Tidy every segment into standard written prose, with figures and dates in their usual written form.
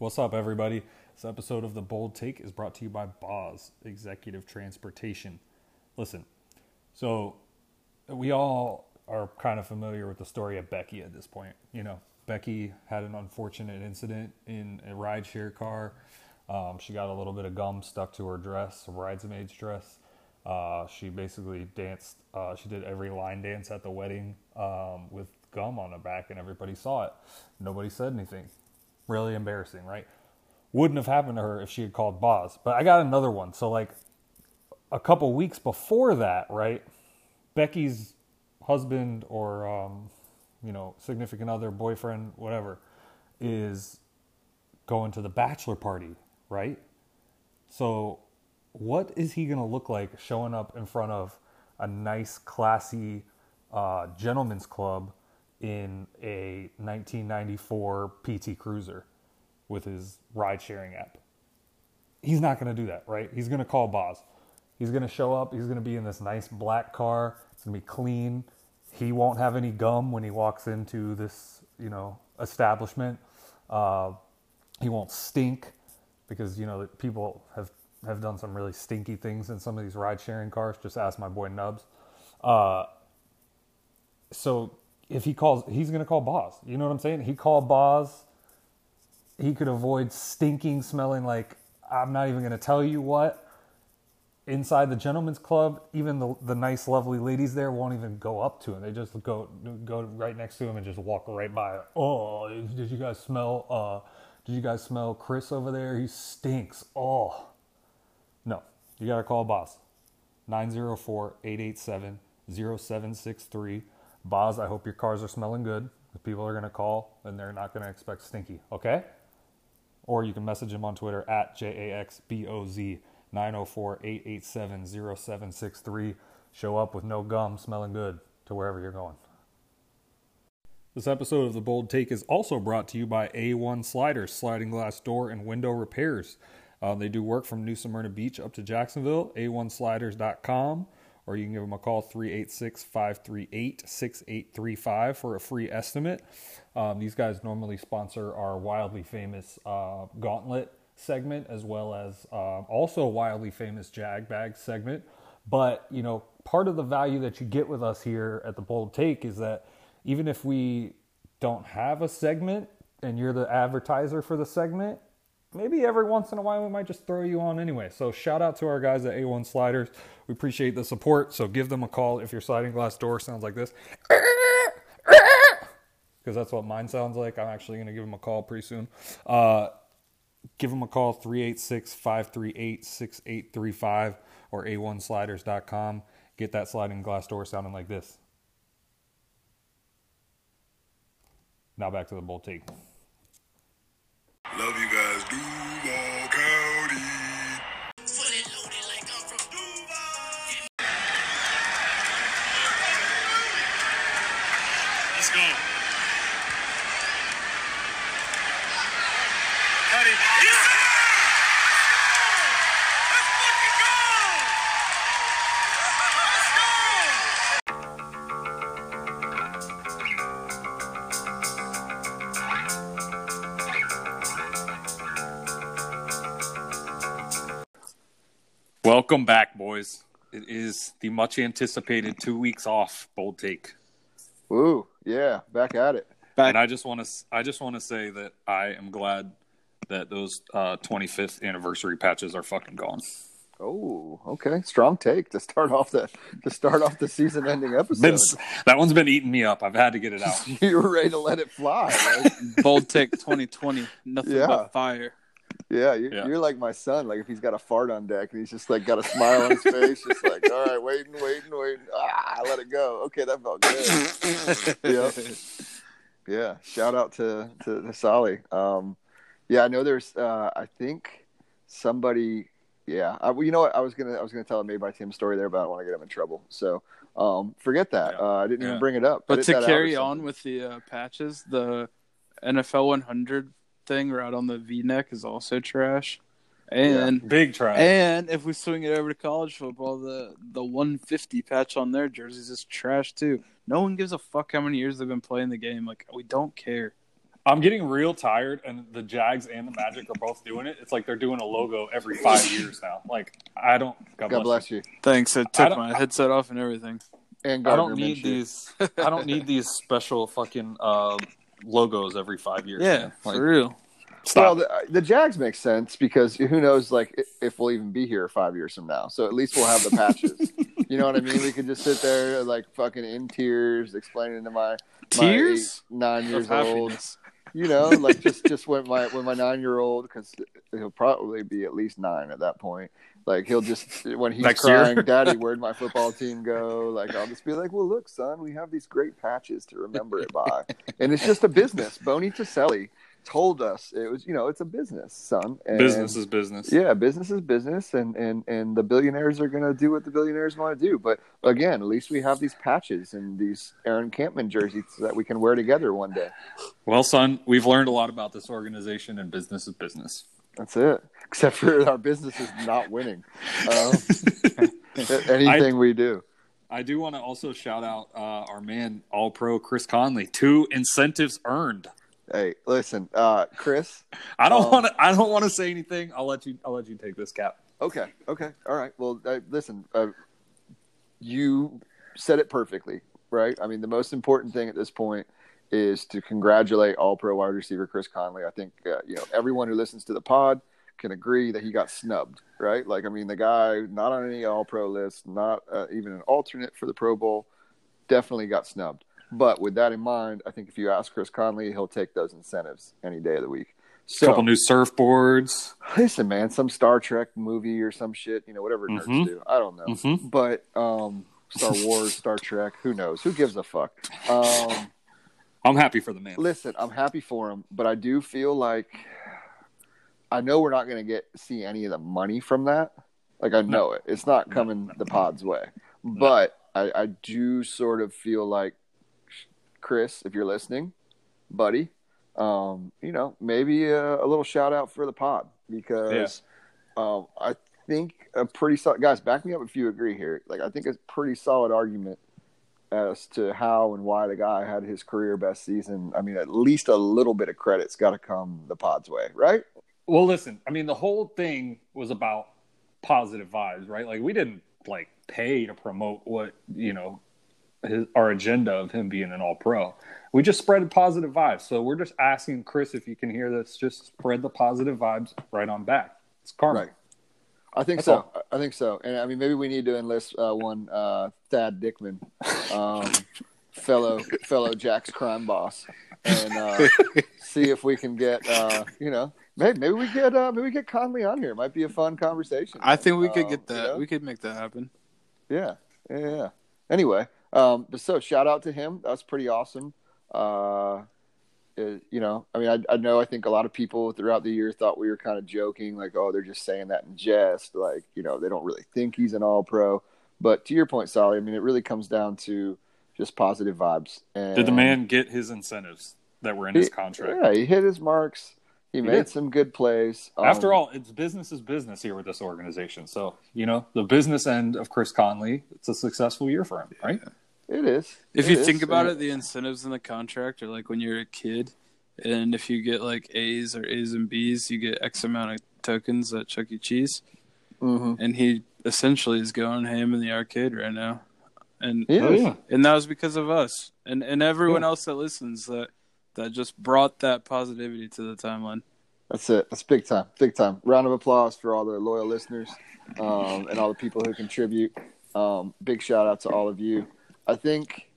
What's up, everybody? This episode of The Bold Take is brought to you by Boz, Executive Transportation. Listen, so we all are kind of familiar with the story of Becky at this point. You know, Becky had an unfortunate incident in a rideshare car. She got a little bit of gum stuck to her dress, a bridesmaid's dress. She basically danced. She did every line dance at the wedding with gum on her back, and everybody saw it. Nobody said anything. Really embarrassing, right? Wouldn't have happened to her if she had called Boz. But I got another one. So, like, a couple weeks before that, right, Becky's husband or, significant other, boyfriend, whatever, is going to the bachelor party, right? So what is he going to look like showing up in front of a nice, classy gentleman's club in a 1994 PT Cruiser with his ride-sharing app? He's not going to do that, right? He's going to call Boz. He's going to show up. He's going to be in this nice black car. It's going to be clean. He won't have any gum when he walks into this, establishment. He won't stink because, people have done some really stinky things in some of these ride-sharing cars. Just ask my boy Nubs. So if he calls, he's going to call Boz. You know what I'm saying? He called Boz. He could avoid stinking, smelling like, I'm not even going to tell you what. Inside the gentleman's club, even the nice, lovely ladies there won't even go up to him. They just go right next to him and just walk right by him. Oh, did you guys smell? Did you guys smell Chris over there? He stinks. Oh, no. You got to call Boz. 904-887-0763. Boz, I hope your cars are smelling good. The people are going to call, and they're not going to expect stinky, okay? Or you can message him on Twitter at JAXBOZ, 904-887-0763. Show up with no gum, smelling good to wherever you're going. This episode of The Bold Take is also brought to you by A1 Sliders, sliding glass door and window repairs. They do work from New Smyrna Beach up to Jacksonville, a1sliders.com. Or you can give them a call, 386-538-6835 for a free estimate. These guys normally sponsor our wildly famous gauntlet segment, as well as also wildly famous jag bag segment. But, part of the value that you get with us here at The Bold Take is that even if we don't have a segment and you're the advertiser for the segment, maybe every once in a while we might just throw you on anyway. So shout out to our guys at A1 Sliders. We appreciate the support. So give them a call if your sliding glass door sounds like this. Because that's what mine sounds like. I'm actually going to give them a call pretty soon. Give them a call, 386-538-6835 or a1sliders.com. Get that sliding glass door sounding like this. Now back to The Bold Take. Love you guys, Duval County. Fully loaded like I'm from Duval. Let's go. Cut it. Yes, sir! Let's fucking go! Let's go! Welcome back, boys. It is the much-anticipated 2 weeks off Bold Take. Woo, yeah, back at it. And I just want to say that I am glad that those 25th anniversary patches are fucking gone. Oh, okay, strong take to start off the season-ending episode. That one's been eating me up. I've had to get it out. You were ready to let it fly. Right? Bold Take 2020, nothing but fire. Yeah, you're like my son. Like, if he's got a fart on deck and he's just like got a smile on his face, just like, all right, waiting. Ah, let it go. Okay, that felt good. Yeah. Shout out to Sally. I know there's. I think somebody. Yeah. What? I was gonna tell a made by Tim story there, but I don't want to get him in trouble. So forget that. Yeah. I didn't even bring it up. But to carry on with the patches, the NFL 100. Thing right on the V-neck is also trash, and big trash. And if we swing it over to college football, the 150 patch on their jerseys is trash too. No one gives a fuck how many years they've been playing the game. Like, we don't care. I'm getting real tired, and the Jags and the Magic are both doing it. It's like they're doing a logo every 5 years now. Like, I don't – God bless you. Thanks. I took my headset off and everything. And I don't need these – I don't need these special fucking logos every 5 years. Yeah, man. Like, for real. Stop. Well, the Jags make sense because who knows, like, if we'll even be here 5 years from now. So at least we'll have the patches. You know what I mean? We could just sit there, like, fucking in tears, explaining to my 9 years old. You know, like, just when my 9-year-old, because he'll probably be at least 9 at that point. Like, he'll just, when he's crying, Daddy, where'd my football team go? Like, I'll just be like, well, look, son, we have these great patches to remember it by. And it's just a business. Boney Tiselli told us it was, you know, it's a business, son. And business is business. Yeah, business is business. And the billionaires are going to do what the billionaires want to do. But again, at least we have these patches and these Aaron Campman jerseys that we can wear together one day. Well, son, we've learned a lot about this organization, and business is business. That's it. Except for our business is not winning. We do. I do want to also shout out our man, All-Pro Chris Conley. 2 incentives earned. Hey, listen, Chris. I don't want to say anything. I'll let you take this, Cap. Okay. All right. Well, listen. You said it perfectly, right? I mean, the most important thing at this point is to congratulate All-Pro wide receiver Chris Conley. I think everyone who listens to the pod can agree that he got snubbed, right? Like, I mean, the guy not on any All-Pro list, not even an alternate for the Pro Bowl, definitely got snubbed. But with that in mind, I think if you ask Chris Conley, he'll take those incentives any day of the week. So, couple new surfboards. Listen, man, some Star Trek movie or some shit, you know, whatever nerds do. I don't know. Mm-hmm. But Star Wars, Star Trek, who knows? Who gives a fuck? I'm happy for the man. Listen, I'm happy for him, but I do feel like I know we're not going to see any of the money from that. Like, I know it. It's not coming the pod's way. No. But I do sort of feel like, Chris, if you're listening, buddy, maybe a little shout out for the pod because I think a pretty solid – guys, back me up if you agree here. Like, I think it's a pretty solid argument as to how and why the guy had his career best season. I mean, at least a little bit of credit's got to come the pod's way, right? Well, listen, I mean, the whole thing was about positive vibes, right? Like, we didn't, like, pay to promote what, you know – our agenda of him being an All-Pro. We just spread positive vibes. So we're just asking Chris, if you can hear this, just spread the positive vibes right on back. It's karma. Right. I think so. And I mean, maybe we need to enlist one Thad Dickman, fellow Jack's crime boss, and see if we can get maybe we get Conley on here. It might be a fun conversation. I think we could get that. You know? We could make that happen. Yeah. Anyway. But so shout out to him. That's pretty awesome. I think a lot of people throughout the year thought we were kind of joking, like, oh, they're just saying that in jest. Like, you know, they don't really think he's an All-Pro. But to your point, Solly, I mean, it really comes down to just positive vibes. And did the man get his incentives that were in his contract? Yeah, he hit his marks. He made some good plays. After all, it's business is business here with this organization. So, you know, the business end of Chris Conley, it's a successful year for him, right? It is. If you think about it, the incentives in the contract are like when you're a kid, and if you get like A's or A's and B's, you get X amount of tokens at Chuck E. Cheese. Mm-hmm. And he essentially is going ham in the arcade right now. And that was because of us and everyone else that listens that just brought that positivity to the timeline. That's it. That's big time. Big time. Round of applause for all the loyal listeners and all the people who contribute. Big shout out to all of you. I think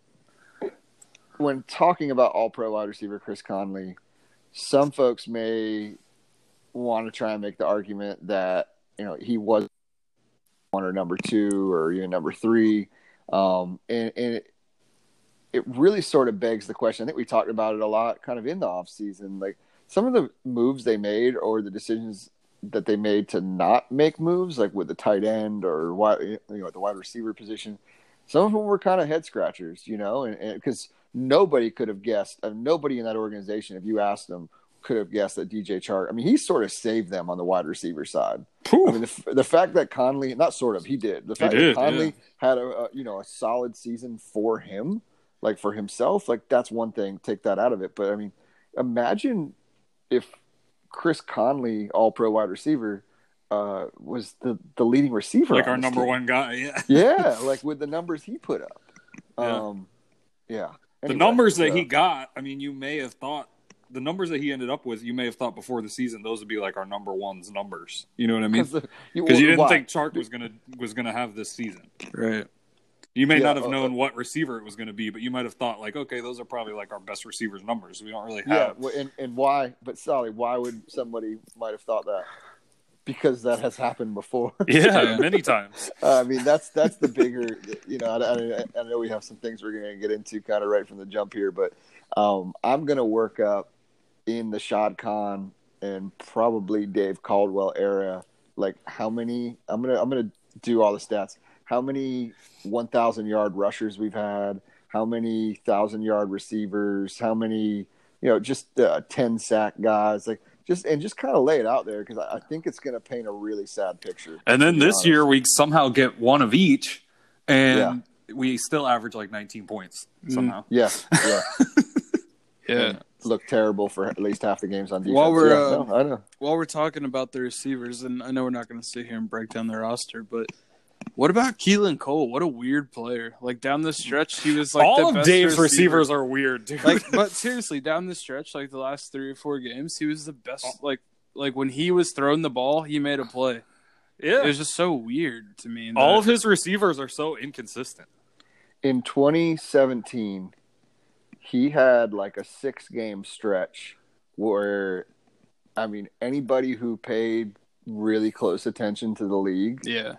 when talking about All-Pro wide receiver Chris Conley, some folks may want to try and make the argument that, you know, he was one or number 2 or even number 3. It really sort of begs the question. I think we talked about it a lot kind of in the offseason. Like, some of the moves they made or the decisions that they made to not make moves, like with the tight end or the wide receiver position, some of them were kind of head scratchers, you know, and 'cause nobody could have guessed, nobody in that organization, if you asked them, could have guessed that DJ Chark, I mean, he sort of saved them on the wide receiver side. Ooh. I mean, the fact that Conley, not sort of, he did. The fact that Conley had a solid season for him, like for himself, like that's one thing, take that out of it. But I mean, imagine if Chris Conley, all-pro wide receiver, was the leading receiver. Like our number one guy, yeah. Yeah, like with the numbers he put up. Yeah. Anyway, the numbers that he got, I mean, you may have thought – the numbers that he ended up with, you may have thought before the season, those would be like our number one's numbers. You know what I mean? Because you didn't think Chark was gonna have this season. Right. You may not have known what receiver it was going to be, but you might have thought, like, okay, those are probably like our best receivers' numbers. We don't really have. Yeah, and why? But Sally, why would somebody might have thought that? Because that has happened before. Yeah, many times. I mean, that's the bigger. You know, I know we have some things we're going to get into kind of right from the jump here, but I'm going to work up in the Shad Khan and probably Dave Caldwell era. Like, how many? I'm gonna do all the stats. How many 1,000-yard rushers we've had, how many 1,000-yard receivers, how many, you know, just 10-sack guys, like just kind of lay it out there because I think it's going to paint a really sad picture. And then this year we somehow get one of each, and we still average like 19 points somehow. Yeah. Look terrible for at least half the games on defense. While we're talking about the receivers, and I know we're not going to sit here and break down their roster, but what about Keelan Cole? What a weird player. Like, down the stretch, he was like all the best. All of Dave's receivers are weird, dude. Like, but seriously, down the stretch, like the last 3 or 4 games, he was the best. Like when he was throwing the ball, he made a play. Yeah. It was just so weird to me. All of his receivers are so inconsistent. In 2017, he had like a 6-game stretch where, I mean, anybody who paid really close attention to the league. Yeah.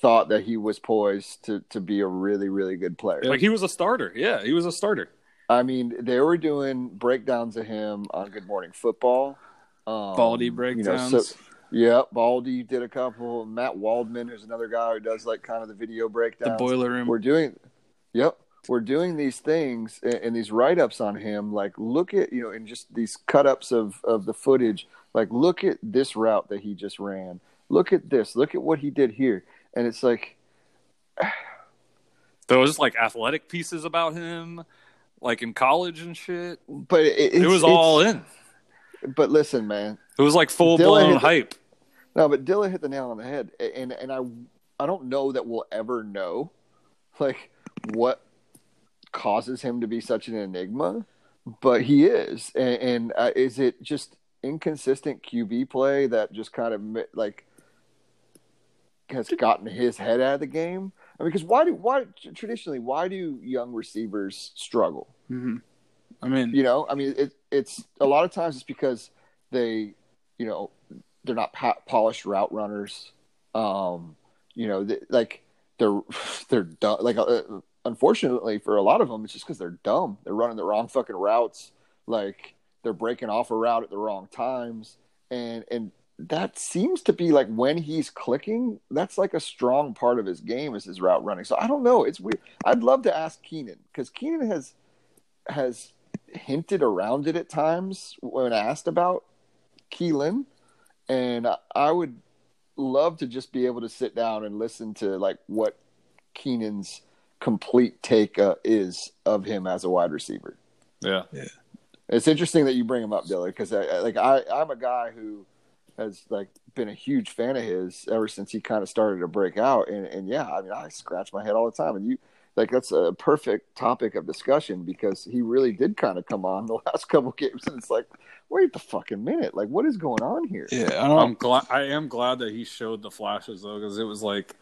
Thought that he was poised to be a really, really good player. Like, he was a starter. Yeah, he was a starter. I mean, they were doing breakdowns of him on Good Morning Football. Baldy breakdowns. You know, Baldy did a couple. Matt Waldman, who's another guy who does, like, kind of the video breakdowns. The Boiler Room. We're doing these things and these write-ups on him. Like, look at, you know, and just these cut-ups of the footage. Like, look at this route that he just ran. Look at this. Look at what he did here. And it's like there was like athletic pieces about him, like in college and shit. But it was all in. But listen, man, it was like full blown hype. No, but Dillon hit the nail on the head, and I don't know that we'll ever know, like, what causes him to be such an enigma. But he is, and is it just inconsistent QB play that just kind of like has gotten his head out of the game? I mean, because why do young receivers struggle? Mm-hmm. I mean, it's a lot of times it's because they, you know, they're not polished route runners. You know, they're dumb. Like, unfortunately for a lot of them, it's just because they're dumb. They're running the wrong fucking routes. Like, they're breaking off a route at the wrong times, and that seems to be like when he's clicking, that's like a strong part of his game is his route running. So I don't know. It's weird. I'd love to ask Keenan, because Keenan has hinted around it at times when asked about Keelan. And I would love to just be able to sit down and listen to like what Keenan's complete take is of him as a wide receiver. Yeah. Yeah. It's interesting that you bring him up, Dillon, because I'm a guy who has like been a huge fan of his ever since he kind of started to break out. And yeah, I mean, I scratch my head all the time, and you like, that's a perfect topic of discussion because he really did kind of come on the last couple games. And it's like, wait the fucking minute. Like, what is going on here? Yeah. I am glad that he showed the flashes though. Cause it was like,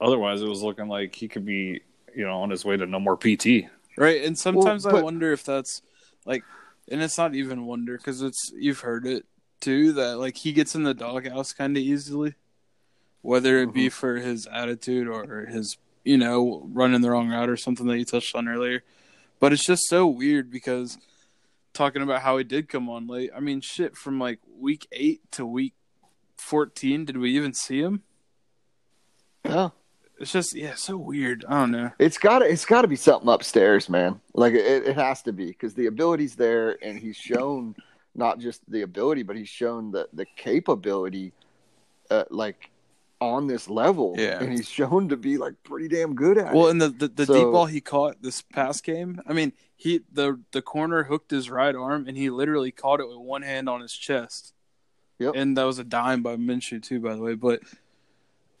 otherwise it was looking like he could be, you know, on his way to no more PT. Right. And sometimes I wonder if that's like, and it's not even wonder, cause you've heard it too, that like he gets in the doghouse kind of easily, whether it be for his attitude or his, you know, running the wrong route or something that you touched on earlier. But it's just so weird because talking about how he did come on late, I mean, shit, from like week 8 to week 14, did we even see him? No. It's just, yeah, so weird. I don't know. It's got to be something upstairs, man. Like it has to be, because the ability's there, and he's shown not just the ability, but he's shown the capability, like on this level, and he's shown to be like pretty damn good at it. Well, and the deep ball he caught this past game, I mean, the corner hooked his right arm and he literally caught it with one hand on his chest. Yep. And that was a dime by Minshew too, by the way, but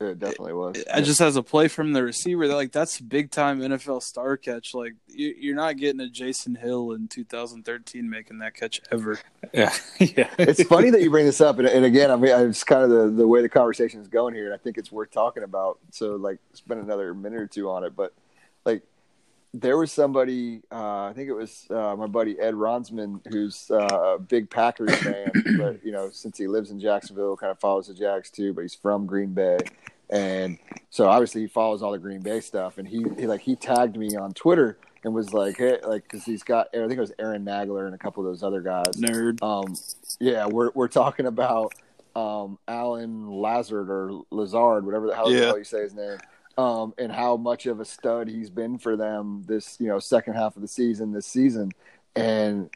it definitely was. It just has a play from the receiver. They're like, that's big time NFL star catch. Like, you're not getting a Jason Hill in 2013 making that catch ever. Yeah. It's funny that you bring this up, and again, I mean, it's kind of the way the conversation is going here, and I think it's worth talking about. So, like, spend another minute or two on it. But, like, there was somebody, I think it was my buddy Ed Ronsman, who's a big Packers fan, but, you know, since he lives in Jacksonville, kind of follows the Jags too, but he's from Green Bay. And so obviously he follows all the Green Bay stuff. And he tagged me on Twitter and was like, hey, like, cause he's got, I think it was Aaron Nagler and a couple of those other guys. Nerd. Yeah. We're talking about Alan Lazard or Lazard, whatever the hell you say his name. And how much of a stud he's been for them this, you know, second half of the season, and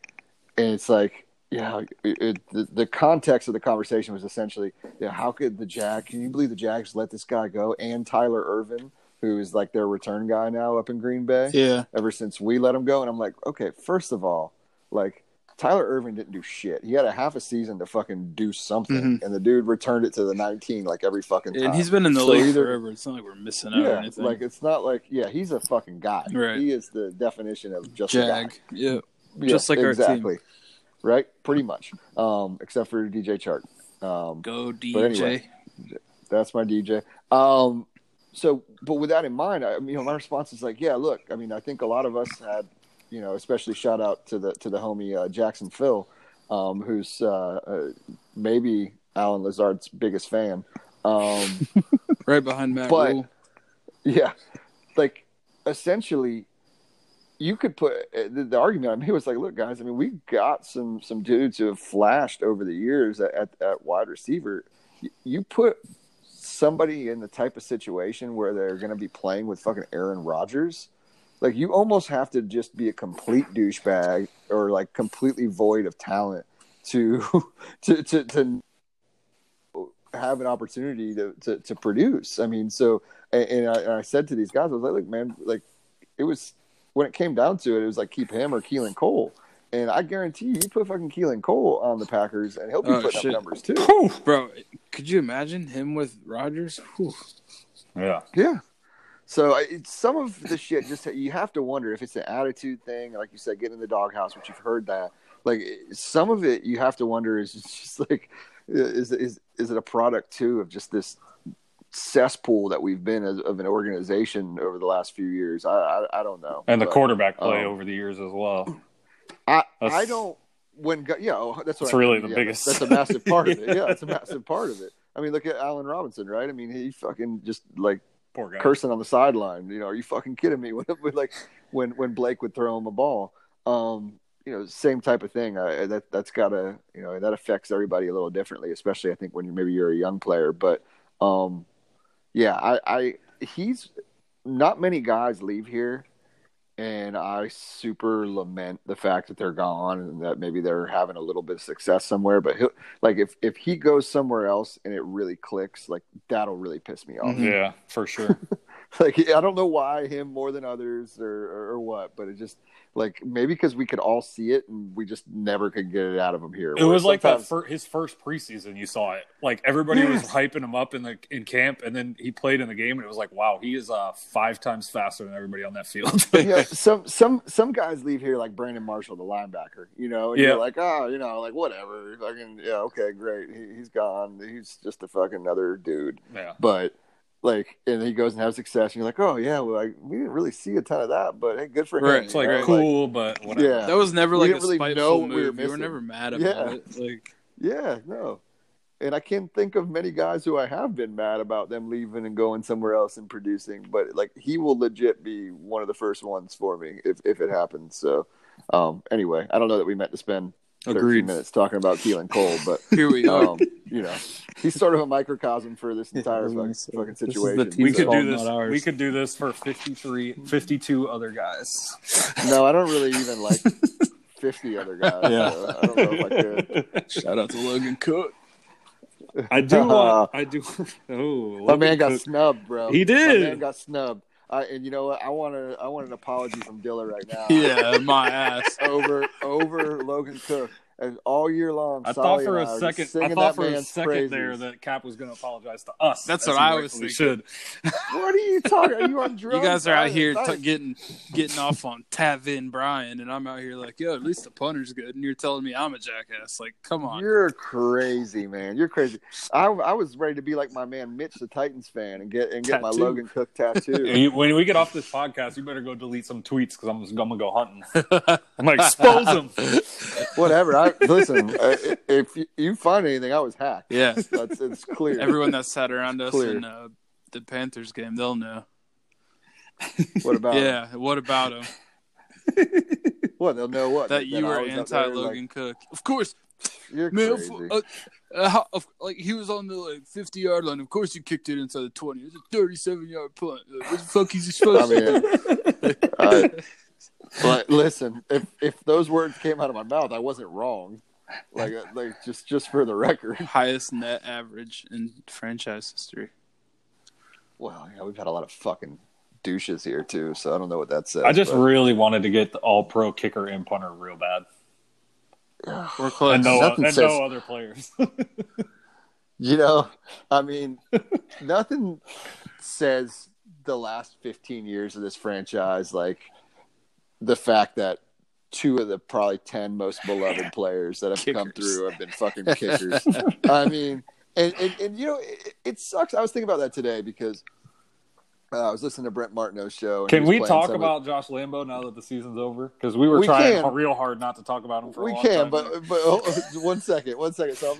it's like, you know, the context of the conversation was essentially, you know, how could can you believe the Jags let this guy go? And Tyler Ervin, who is like their return guy now up in Green Bay, ever since we let him go. And I'm like, okay, first of all, like, Tyler Ervin didn't do shit. He had a half a season to fucking do something, and the dude returned it to the 19 like every fucking time. And he's been in the league forever. It's not like we're missing out or anything. Like, it's not like he's a fucking guy. Right. He is the definition of just Jag. A guy. Yeah, just like our team. Right, pretty much. Except for DJ Chark. Go DJ. But anyway, that's my DJ. So, but with that in mind, you know, my response is like, yeah, look, I mean, I think a lot of us had. You know, especially shout out to the homie Jackson Phil, who's maybe Alan Lazard's biggest fan, right behind Matt. But Rule. Yeah, like essentially, you could put the argument. I mean, it was like, look, guys. I mean, we got some dudes who have flashed over the years at wide receiver. You put somebody in the type of situation where they're going to be playing with fucking Aaron Rodgers. Like, you almost have to just be a complete douchebag or, like, completely void of talent to have an opportunity to produce. I mean, so – and I said to these guys, I was like, look, man, like, it was – when it came down to it, it was like, keep him or Keelan Cole. And I guarantee you put fucking Keelan Cole on the Packers, and he'll be putting up numbers too. Whew, bro, could you imagine him with Rodgers? Whew. Yeah. So some of the shit, just you have to wonder if it's an attitude thing, like you said, getting in the doghouse, which you've heard that. Like, some of it, you have to wonder is just like, is it a product too of just this cesspool that we've been of an organization over the last few years? I don't know. And the quarterback play over the years as well. That's really the biggest. That's a massive part of it. Yeah, that's a massive part of it. I mean, look at Allen Robinson, right? I mean, he fucking just like. Poor guy. Cursing on the sideline, you know, are you fucking kidding me? when Blake would throw him a ball, you know, same type of thing. That's gotta, you know, that affects everybody a little differently, especially I think when you're a young player. But he's not many guys leave here, and I super lament the fact that they're gone and that maybe they're having a little bit of success somewhere. But if he goes somewhere else and it really clicks, like, that'll really piss me off. Yeah, for sure. Like, I don't know why him more than others or what, but it just like maybe because we could all see it and we just never could get it out of him here. It was like that his first preseason, you saw it. Like, everybody was hyping him up in camp, and then he played in the game, and it was like, wow, he is 5 times faster than everybody on that field. Yeah, some guys leave here like Brandon Marshall, the linebacker. You know, and you're like, oh, you know, like whatever. Fucking yeah, okay, great. He's gone. He's just a fucking other dude. Yeah, but. Like, and he goes and has success, and you're like, oh, yeah, well, we didn't really see a ton of that, but hey, good for him. It's like, right? Cool, like, but whatever. Yeah. That was never like a spiteful move. We were never mad about it. Like, yeah, no. And I can't think of many guys who I have been mad about them leaving and going somewhere else and producing, but like, he will legit be one of the first ones for me if it happens. So, anyway, I don't know that we meant to spend 13 minutes talking about Keelan Cole, but here we are. You know, he's sort of a microcosm for this entire fucking situation. We could do this for 52 other guys. No, I don't really even like 50 other guys. Yeah. So I don't know if I could. Shout out to Logan Cooke. I do. Oh, my man got snubbed, bro. He did. My man got snubbed. And you know what? I want an apology from Dillon right now. Yeah, my ass over Logan Cooke. And all year long, I thought for a second there that Cap was going to apologize to us. That's what I was thinking. What are you talking? Are you on drugs? You guys are out here getting off on Tavin Bryan, and I'm out here like, yo, at least the punter's good, and you're telling me I'm a jackass. Like, come on. You're crazy, man. You're crazy. I was ready to be like my man Mitch, the Titans fan, and get my Logan Cooke tattoo. When we get off this podcast, you better go delete some tweets because I'm going to go hunting. I'm like, expose them. Whatever. Listen, if you find anything, I was hacked. Yeah. It's clear. Everyone that sat around us in the Panthers game, they'll know. What about him? What about him? What, they'll know what? That you were anti-Logan Cooke. Of course. You're crazy. He was on the 50-yard line. Of course you kicked it inside the 20. It was a 37-yard punt. What the fuck is he supposed to do? All right. But listen, if those words came out of my mouth, I wasn't wrong. Like just for the record, highest net average in franchise history. Well, yeah, we've had a lot of fucking douches here too, so I don't know what that says. I just really wanted to get the All-Pro kicker and punter real bad. We're close. No other players. You know, I mean, nothing says the last 15 years of this franchise like the fact that two of the probably 10 most beloved players that have come through have been fucking kickers. I mean, and you know, it sucks. I was thinking about that today because I was listening to Brent Martineau's show. And can we talk about Josh Lambo now that the season's over? Because we trying real hard not to talk about him for a long time. But one second. So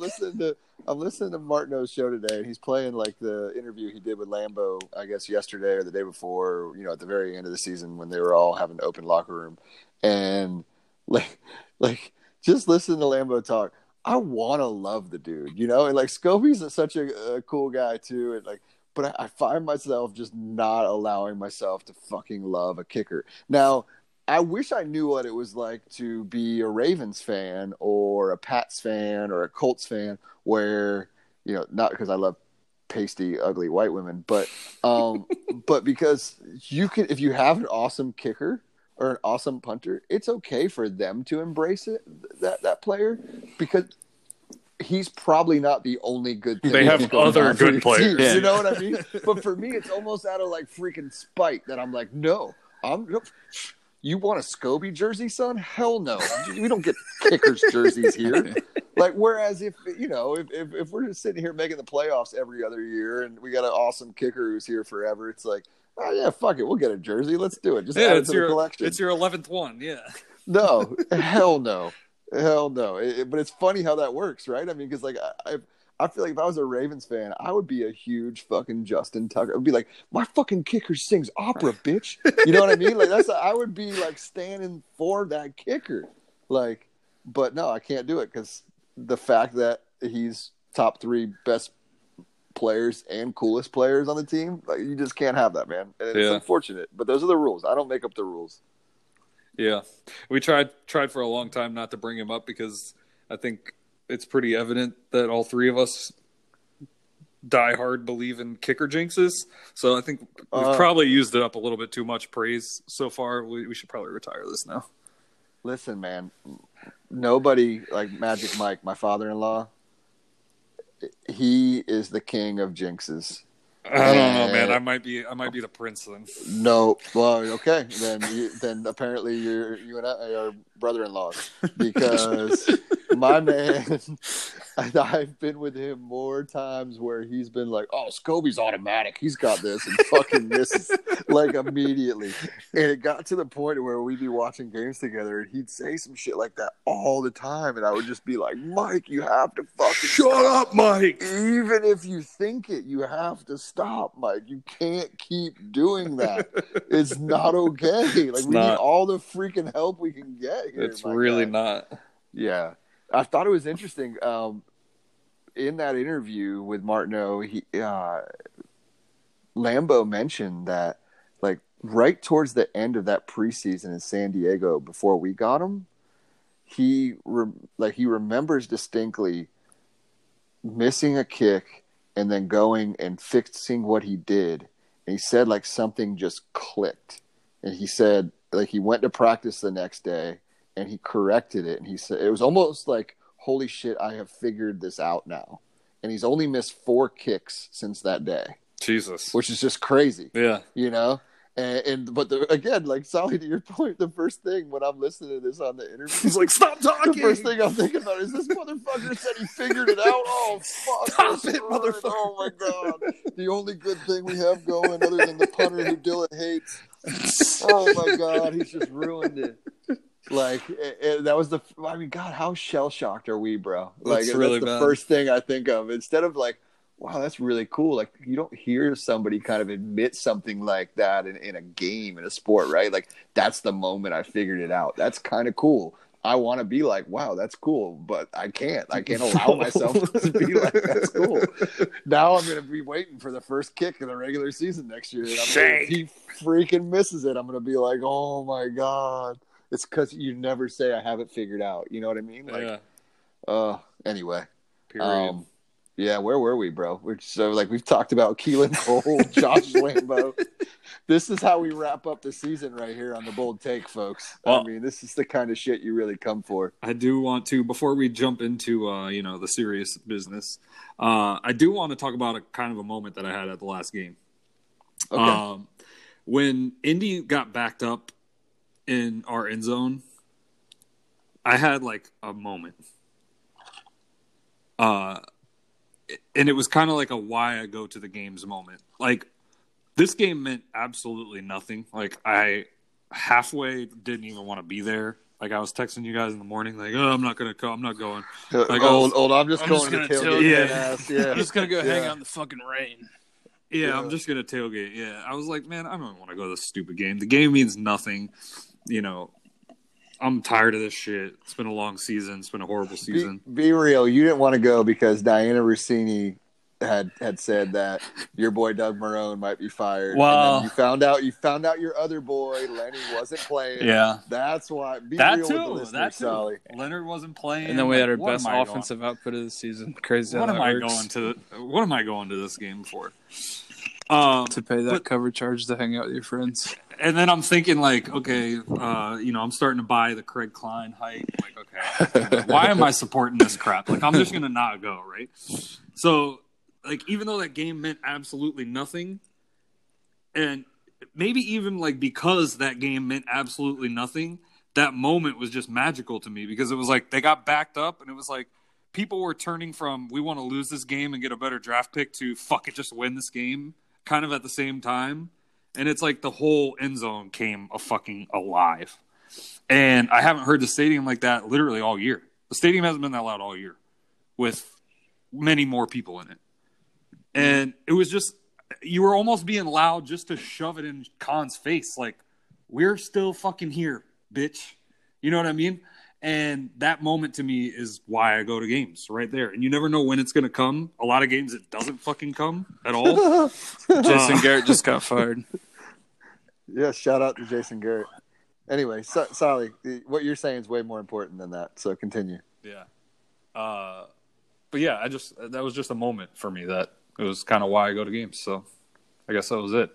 I'm listening to Martineau's show today, and he's playing like the interview he did with Lambo, I guess yesterday or the day before. You know, at the very end of the season when they were all having an open locker room, and like just listen to Lambo talk. I want to love the dude, you know, and like Scobie's such a cool guy too, and like. But I find myself just not allowing myself to fucking love a kicker. Now, I wish I knew what it was like to be a Ravens fan or a Pats fan or a Colts fan where, you know, not because I love pasty, ugly white women, but because you can, if you have an awesome kicker or an awesome punter, it's okay for them to embrace it, that player, because he's probably not the only good thing. They have other good players. Yeah. You know what I mean? But for me, it's almost out of like freaking spite that I'm like, no. You want a Scobie jersey, son? Hell no. We don't get kickers jerseys here. Like, whereas if, you know, if we're just sitting here making the playoffs every other year and we got an awesome kicker who's here forever, it's like, oh, yeah, fuck it. We'll get a jersey. Let's do it. Just add it to the collection. It's your 11th one, yeah. No. Hell no. Hell no. But it's funny how that works, right? I mean, because, like, I feel like if I was a Ravens fan, I would be a huge fucking Justin Tucker. I would be like, my fucking kicker sings opera, bitch. You know what I mean? Like, I would be, like, standing for that kicker. Like, but no, I can't do it because the fact that he's top three best players and coolest players on the team, like, you just can't have that, man. And it's unfortunate. But those are the rules. I don't make up the rules. Yeah, we tried for a long time not to bring him up because I think it's pretty evident that all three of us diehard believe in kicker jinxes. So I think we've probably used it up a little bit too much praise so far. We should probably retire this now. Listen, man, nobody like Magic Mike, my father-in-law. He is the king of jinxes. I don't know, man. I might be the prince then. No, well, okay. Then apparently you and I are brother-in-laws because my man, I've been with him more times where he's been like, "Oh, Scobie's automatic. He's got this," and fucking misses like immediately. And it got to the point where we'd be watching games together, and he'd say some shit like that all the time, and I would just be like, "Mike, you have to fucking shut up, Mike. Even if you think it, you have to." Stop, Mike. You can't keep doing that. It's not okay. Like, we need all the freaking help we can get here. It's really not. Yeah. I thought it was interesting. In that interview with Martineau, Lambo mentioned that, like, right towards the end of that preseason in San Diego before we got him, he remembers distinctly missing a kick and then going and fixing what he did. And he said like something just clicked. And he said like he went to practice the next day and he corrected it. And he said it was almost like, holy shit, I have figured this out now. And he's only missed 4 kicks since that day. Jesus. Which is just crazy. Yeah. You know? But again, like, Sally, to your point, the first thing when I'm listening to this on the interview, he's like, stop talking. The first thing I'm thinking about is this motherfucker said he figured it out. Oh, fuck. Stop it, motherfucker. Oh, my God. The only good thing we have going other than the punter who Dillon hates. Oh, my God. He's just ruined it. Like, that was God, how shell-shocked are we, bro? Like, that's really the first thing I think of. Instead of, like, wow, that's really cool. Like, you don't hear somebody kind of admit something like that in a game, in a sport, right? Like, that's the moment I figured it out. That's kind of cool. I want to be like, wow, that's cool, but I can't. I can't allow myself to be like, that's cool. Now I'm going to be waiting for the first kick of the regular season next year. If he freaking misses it, I'm going to be like, oh, my God. It's because you never say I have it figured out. You know what I mean? Like, anyway. Period. Yeah, where were we, bro? We've talked about Keelan Cole, Josh Lambo. This is how we wrap up the season right here on The Bold Take, folks. Well, I mean, this is the kind of shit you really come for. I do want to, before we jump into, the serious business, I do want to talk about a kind of a moment that I had at the last game. Okay. When Indy got backed up in our end zone, I had like a moment. And it was kind of like a why I go to the games moment. Like, this game meant absolutely nothing. Like, I halfway didn't even want to be there. Like, I was texting you guys in the morning, like, oh, I'm not going to come. I'm not going. Like, I'm just going to go hang out in the fucking rain. Yeah, I'm just going to tailgate. Yeah. I was like, man, I don't want to go to this stupid game. The game means nothing. You know, I'm tired of this shit. It's been a long season. It's been a horrible season. Be real. You didn't want to go because Diana Rossini had said that your boy Doug Marrone might be fired. Wow. And then you found out your other boy, Lenny, wasn't playing. Yeah. That's why. Be real with the listeners, Sally. Leonard wasn't playing. And then we had our best offensive output of the season. Crazy. What am I going to this game for? To pay that cover charge to hang out with your friends. And then I'm thinking, like, okay, I'm starting to buy the Craig Klein hype. Like, okay, why am I supporting this crap? Like, I'm just going to not go, right? So, like, even though that game meant absolutely nothing, and maybe even, like, because that game meant absolutely nothing, that moment was just magical to me because it was like they got backed up and it was like, people were turning from we want to lose this game and get a better draft pick to fuck it, just win this game, kind of at the same time. And it's like the whole end zone came a fucking alive. And I haven't heard the stadium like that literally all year. The stadium hasn't been that loud all year with many more people in it. And it was just, you were almost being loud just to shove it in Khan's face. Like, we're still fucking here, bitch. You know what I mean? And that moment to me is why I go to games right there. And you never know when it's going to come. A lot of games it doesn't fucking come at all. Jason Garrett just got fired. Yeah, shout out to Jason Garrett. Anyway, Sally, what you're saying is way more important than that. So continue. Yeah. But yeah, that was just a moment for me that it was kind of why I go to games. So I guess that was it.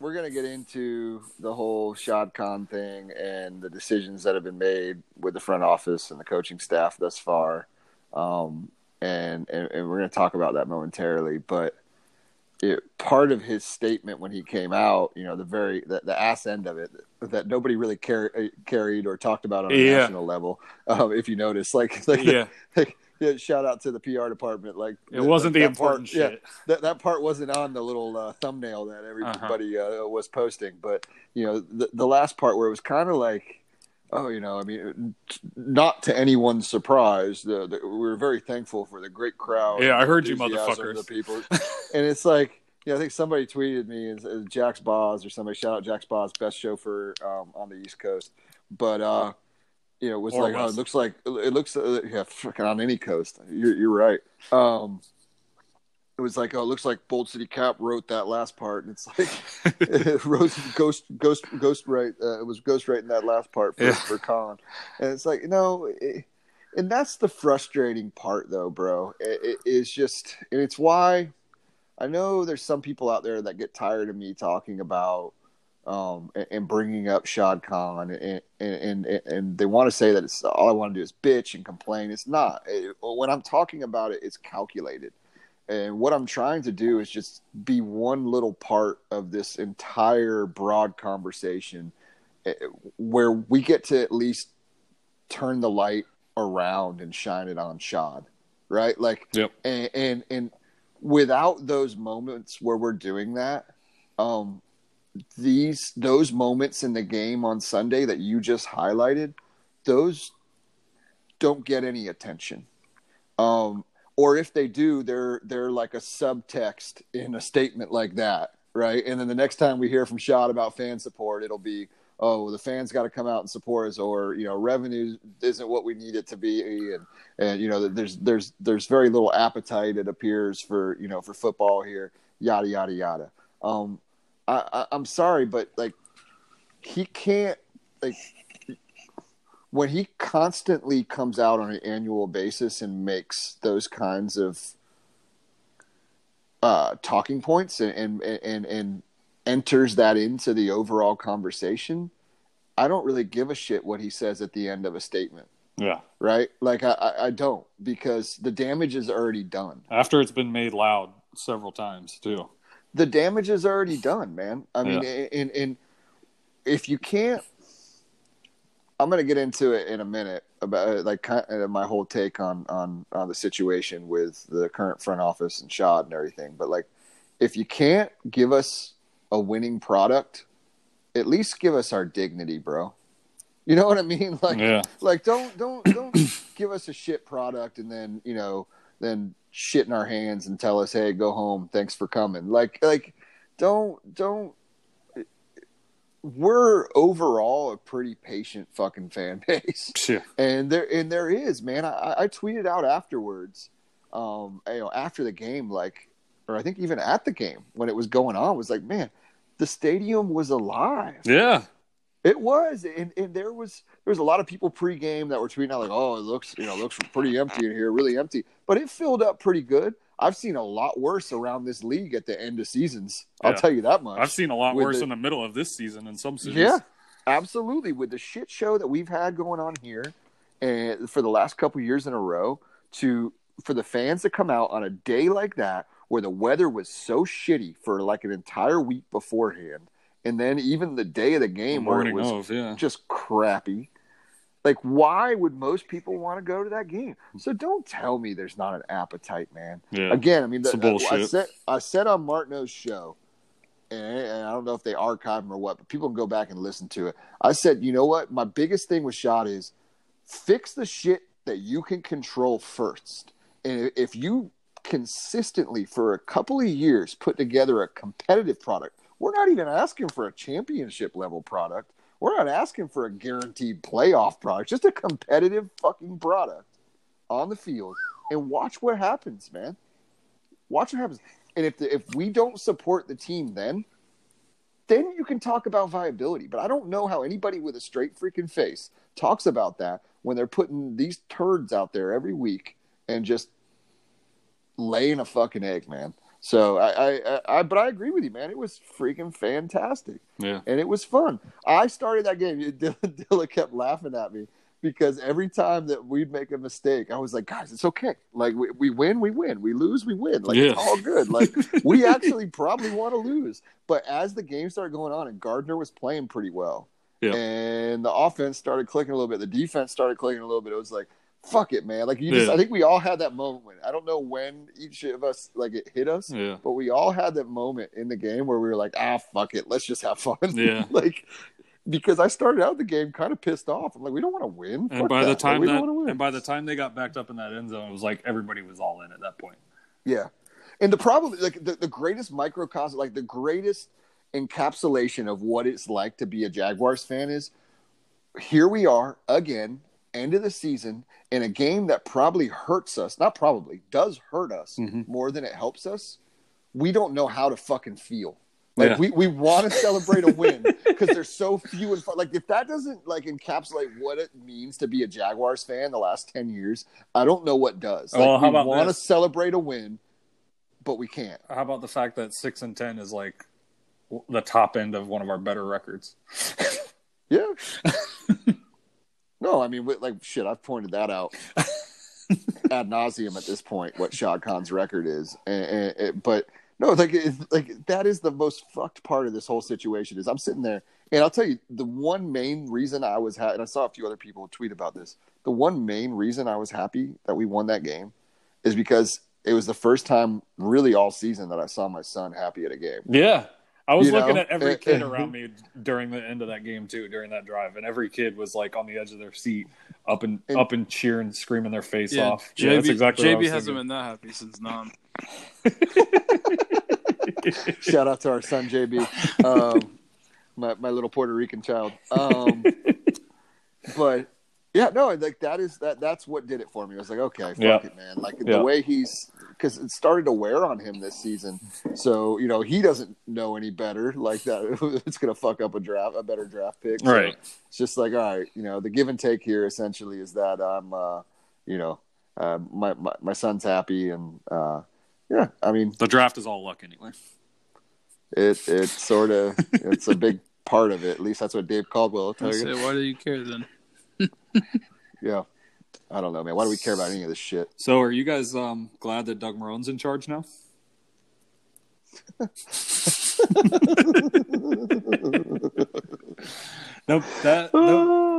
We're going to get into the whole Shad Khan thing and the decisions that have been made with the front office and the coaching staff thus far. And we're going to talk about that momentarily. But part of his statement when he came out, you know, the ass end of it that nobody really carried or talked about on a national level, if you notice. Yeah, shout out to the PR department. Like, it wasn't the important part, shit. Yeah, that part wasn't on the little thumbnail that everybody was posting. But you know, the last part where it was kind of like, oh, you know, I mean, not to anyone's surprise, we were very thankful for the great crowd. Yeah, I heard you, motherfuckers. The people, and it's like, yeah, I think somebody tweeted me as Jack's Boz or somebody. Shout out Jack's Boz, best chauffeur on the East Coast, but. You know, was like, oh, it looks fucking on any coast. You're right. It was like, oh, it looks like Bold City Cap wrote that last part, and it's like it was ghostwriting that last part for Khan, and it's like, you know, And that's the frustrating part, though, bro. And it's why I know there's some people out there that get tired of me talking about and bringing up Shad Khan, and they want to say that it's all I want to do is bitch and complain. It's not. When I'm talking about it, it's calculated. And what I'm trying to do is just be one little part of this entire broad conversation where we get to at least turn the light around and shine it on Shad, right? Like, yep. And without those moments where we're doing that, those moments in the game on Sunday that you just highlighted, those don't get any attention. Or if they do, they're like a subtext in a statement like that, right? And then the next time we hear from Shad about fan support, it'll be, oh, the fans got to come out and support us, or, you know, revenue isn't what we need it to be, and you know, there's very little appetite, it appears, for, you know, for football here, yada yada yada. I'm sorry, but like, he can't, like, when he constantly comes out on an annual basis and makes those kinds of talking points and enters that into the overall conversation, I don't really give a shit what he says at the end of a statement. Yeah. Right? Like, I don't, because the damage is already done. After it's been made loud several times, too. The damage is already done, man. I mean, yeah. And if you can't, I'm going to get into it in a minute about, like, my whole take on the situation with the current front office and Shad and everything. But, like, if you can't give us a winning product, at least give us our dignity, bro. You know what I mean? Like, yeah. Like, don't give us a shit product and then, you know, then shit in our hands and tell us, hey, go home. Thanks for coming. Like, don't. We're overall a pretty patient fucking fan base. Yeah. And there is, man. I tweeted out afterwards, you know, after the game, like, or I think even at the game when it was going on, was like, man, the stadium was alive. Yeah. It was. And there was a lot of people pregame that were tweeting out like, oh, it looks, you know, looks pretty empty in here, really empty. But it filled up pretty good. I've seen a lot worse around this league at the end of seasons. Yeah. I'll tell you that much. I've seen a lot worse in the middle of this season in some seasons. Yeah, absolutely. With the shit show that we've had going on here and for the last couple of years in a row, for the fans to come out on a day like that where the weather was so shitty for like an entire week beforehand, and then even the day of the game where it was just crappy. Like, why would most people want to go to that game? So don't tell me there's not an appetite, man. Yeah. Again, I mean, I said on Martineau's show, and I don't know if they archive them or what, but people can go back and listen to it. I said, you know what? My biggest thing with Shad is fix the shit that you can control first. And if you consistently for a couple of years put together a competitive product, we're not even asking for a championship level product. We're not asking for a guaranteed playoff product, just a competitive fucking product on the field, and watch what happens, man. Watch what happens. And if we don't support the team, then you can talk about viability. But I don't know how anybody with a straight freaking face talks about that when they're putting these turds out there every week and just laying a fucking egg, man. So but I agree with you, man. It was freaking fantastic. Yeah. And it was fun. I started that game. Dilla kept laughing at me because every time that we'd make a mistake, I was like, guys, it's okay. Like, we win, we win. We lose, we win. Like, yeah. It's all good. Like, we actually probably want to lose. But as the game started going on and Gardner was playing pretty well, yeah. And the offense started clicking a little bit, the defense started clicking a little bit, it was like, fuck it, man. Like, you just, yeah. I think we all had that moment. I don't know when each of us, like, it hit us, yeah. But we all had that moment in the game where we were like, fuck it. Let's just have fun. Yeah. Like, because I started out the game kind of pissed off. I'm like, we don't want to win. And by the time they got backed up in that end zone, it was like everybody was all in at that point. Yeah. And the problem, like, the greatest microcosm, like, the greatest encapsulation of what it's like to be a Jaguars fan is here we are again. End of the season in a game that probably hurts us, not probably, does hurt us more than it helps us. We don't know how to fucking feel. Like we want to celebrate a win because there's so few and far. Like if that doesn't like encapsulate what it means to be a Jaguars fan the last 10 years, I don't know what does. Like, well, how about we want to celebrate a win, but we can't. How about the fact that 6-10 is like the top end of one of our better records? Yeah. No, I mean, like shit, I've pointed that out ad nauseum at this point, what Shad Khan's record is, but. No, like that is the most fucked part of this whole situation is I'm sitting there, and I'll tell you the one main reason I was happy, and I saw a few other people tweet about this, the one main reason I was happy that we won that game is because it was the first time really all season that I saw my son happy at a game. Yeah. I was looking at every kid around me during the end of that game too, during that drive, and every kid was like on the edge of their seat, up and cheering, screaming their face off. Yeah, that's exactly JB hasn't been that happy since Nam. Shout out to our son JB, my little Puerto Rican child. But yeah, no, like that is that's what did it for me. I was like, okay, fuck it, man. Like the way he's. Because it started to wear on him this season, so you know he doesn't know any better. Like that, it's gonna fuck up a better draft pick. So right. It's just like, all right, you know, the give and take here essentially is that I'm, you know, my son's happy, and yeah, I mean the draft is all luck anyway. It sort of it's a big part of it. At least that's what Dave Caldwell will tell you. Why do you care then? Yeah. I don't know, man. Why do we care about any of this shit? So are you guys glad that Doug Marrone's in charge now? Nope,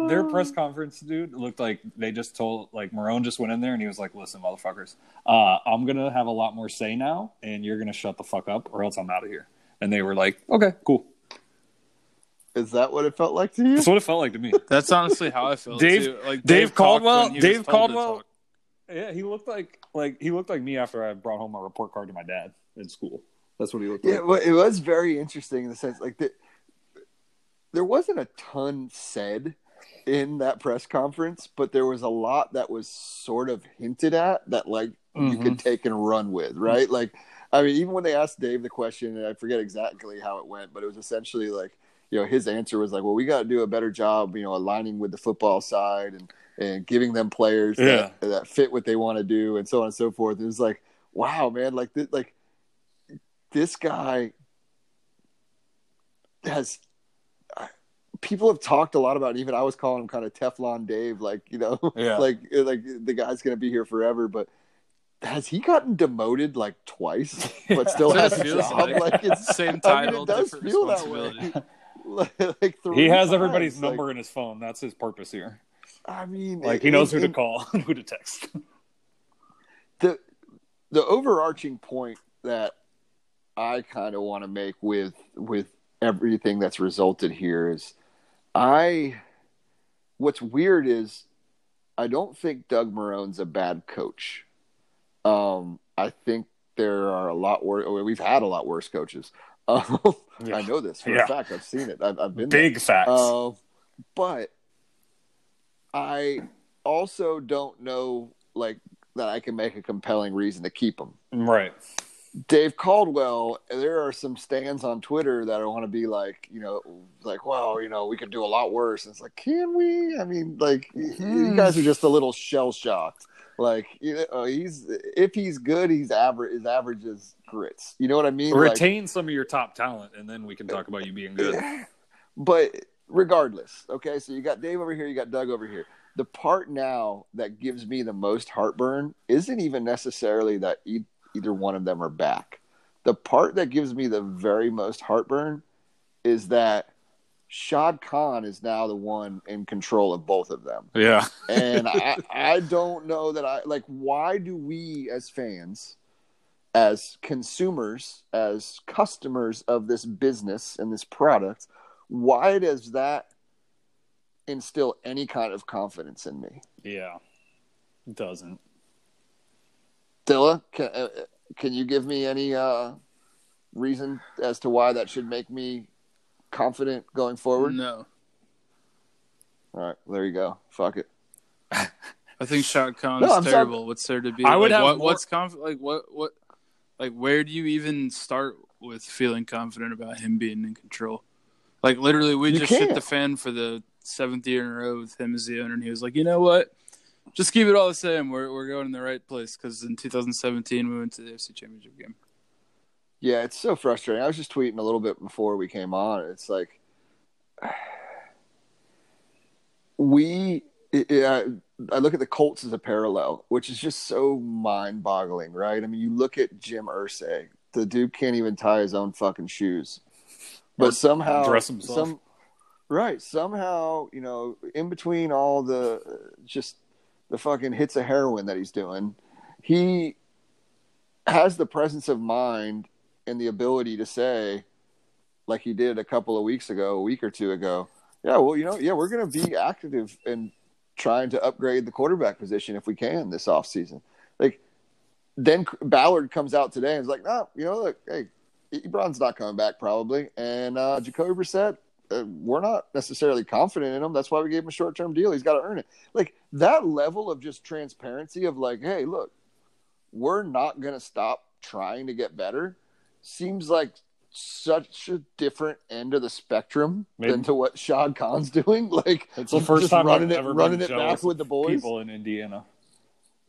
their press conference, dude, looked like they just told, like, Marrone just went in there and he was like, listen, motherfuckers, I'm going to have a lot more say now, and you're going to shut the fuck up or else I'm out of here. And they were like, okay, cool. Is that what it felt like to you? That's what it felt like to me. That's honestly how I felt. Dave, too. Like Dave Caldwell. Yeah, he looked like he looked like me after I brought home my report card to my dad in school. That's what he looked like. Yeah, well, it was very interesting in the sense like there wasn't a ton said in that press conference, but there was a lot that was sort of hinted at that like you could take and run with, right? Like, I mean, even when they asked Dave the question, and I forget exactly how it went, but it was essentially like. You know, his answer was like, well, we got to do a better job, you know, aligning with the football side and giving them players that fit what they want to do and so on and so forth. It was like, wow, man, like this guy has – people have talked a lot about even I was calling him kind of Teflon Dave, like, you know, like the guy's going to be here forever, but – has he gotten demoted like twice but still has a job? Like it's same title, it does different feel responsibility. That way. Like he has everybody's number in his phone. That's his purpose here. I mean, like he knows who to call and who to text. The overarching point that I kind of want to make with everything that's resulted here is, what's weird is I don't think Doug Marrone's a bad coach. I think there are a lot worse. We've had a lot worse coaches. I know this for a fact. I've seen it. I've been big there. Facts. But I also don't know, like, that I can make a compelling reason to keep him. Right. Dave Caldwell. There are some stands on Twitter that I want to be like, you know, like, well, you know, we could do a lot worse. And it's like, can we? I mean, like, you guys are just a little shell shocked. Like, you know, if he's good, he's average. His average is grits. You know what I mean? Retain some of your top talent, and then we can talk about you being good. But regardless, okay. So you got Dave over here, you got Doug over here. The part now that gives me the most heartburn isn't even necessarily that either one of them are back. The part that gives me the very most heartburn is that Shad Khan is now the one in control of both of them. Yeah. And I don't know that why do we as fans, as consumers, as customers of this business and this product, why does that instill any kind of confidence in me? Yeah. It doesn't. Dilla, can you give me any reason as to why that should make me confident going forward? No. All right, there you go. Fuck it. I think Shad Khan is terrible. What's there to be? I would have what's confident? Like what? Like where do you even start? with feeling confident about him being in control. Like, literally, we just shit the fan for the 7th year in a row with him as the owner, and he was like, you know what? Just keep it all the same. We're going in the right place, because in 2017, we went to the AFC Championship game. Yeah, it's so frustrating. I was just tweeting a little bit before we came on. It's like, I look at the Colts as a parallel, which is just so mind-boggling, right? I mean, you look at Jim Irsay. The dude can't even tie his own fucking shoes. But somehow, dress himself. Somehow, you know, in between all the just the fucking hits of heroin that he's doing, he has the presence of mind and the ability to say, like he did a week or two ago, yeah, well, you know, yeah, we're going to be active in trying to upgrade the quarterback position if we can this offseason. Like, then Ballard comes out today and is like, no, you know, look, hey, Ebron's not coming back probably. And Jacoby Brissett, we're not necessarily confident in him. That's why we gave him a short-term deal. He's got to earn it. Like, that level of just transparency of like, hey, look, we're not going to stop trying to get better seems like such a different end of the spectrum than to what Shad Khan's doing. Like, it's the first time running it back with the boys. People in Indiana.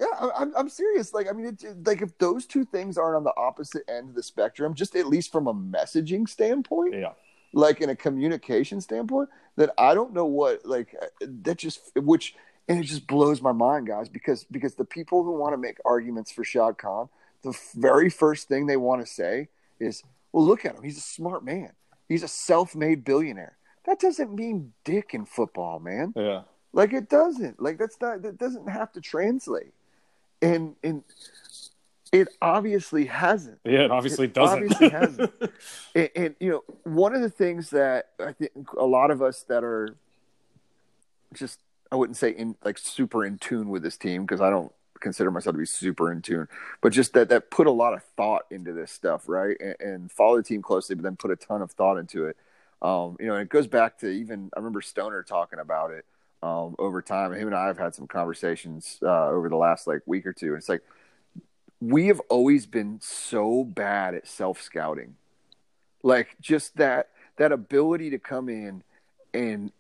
Yeah, I'm serious. Like, I mean, like if those two things aren't on the opposite end of the spectrum, just at least from a messaging standpoint, yeah, like in a communication standpoint, that I don't know what, like that just, which, and it just blows my mind, guys, because the people who want to make arguments for Shad Khan, the very first thing they want to say is, well, look at him. He's a smart man. He's a self-made billionaire. That doesn't mean dick in football, man. Yeah. Like, it doesn't. Like, that doesn't have to translate. And it obviously hasn't. Yeah, it obviously doesn't. Obviously hasn't. And, you know, one of the things that I think a lot of us that are just, I wouldn't say super in tune with this team, because I don't consider myself to be super in tune, but just that put a lot of thought into this stuff, right? And follow the team closely, but then put a ton of thought into it. You know, and it goes back to even, I remember Stoner talking about it. Over time, him and I have had some conversations over the last week or two. It's like, we have always been so bad at self-scouting, like just that ability to come in and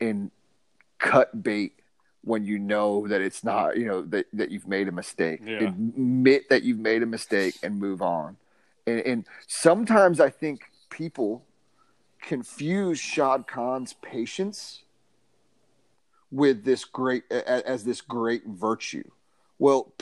cut bait when you know that it's not, you know, that you've made a mistake, yeah. Admit that you've made a mistake and move on. And sometimes I think people confuse Shad Khan's patience with this great virtue. Well,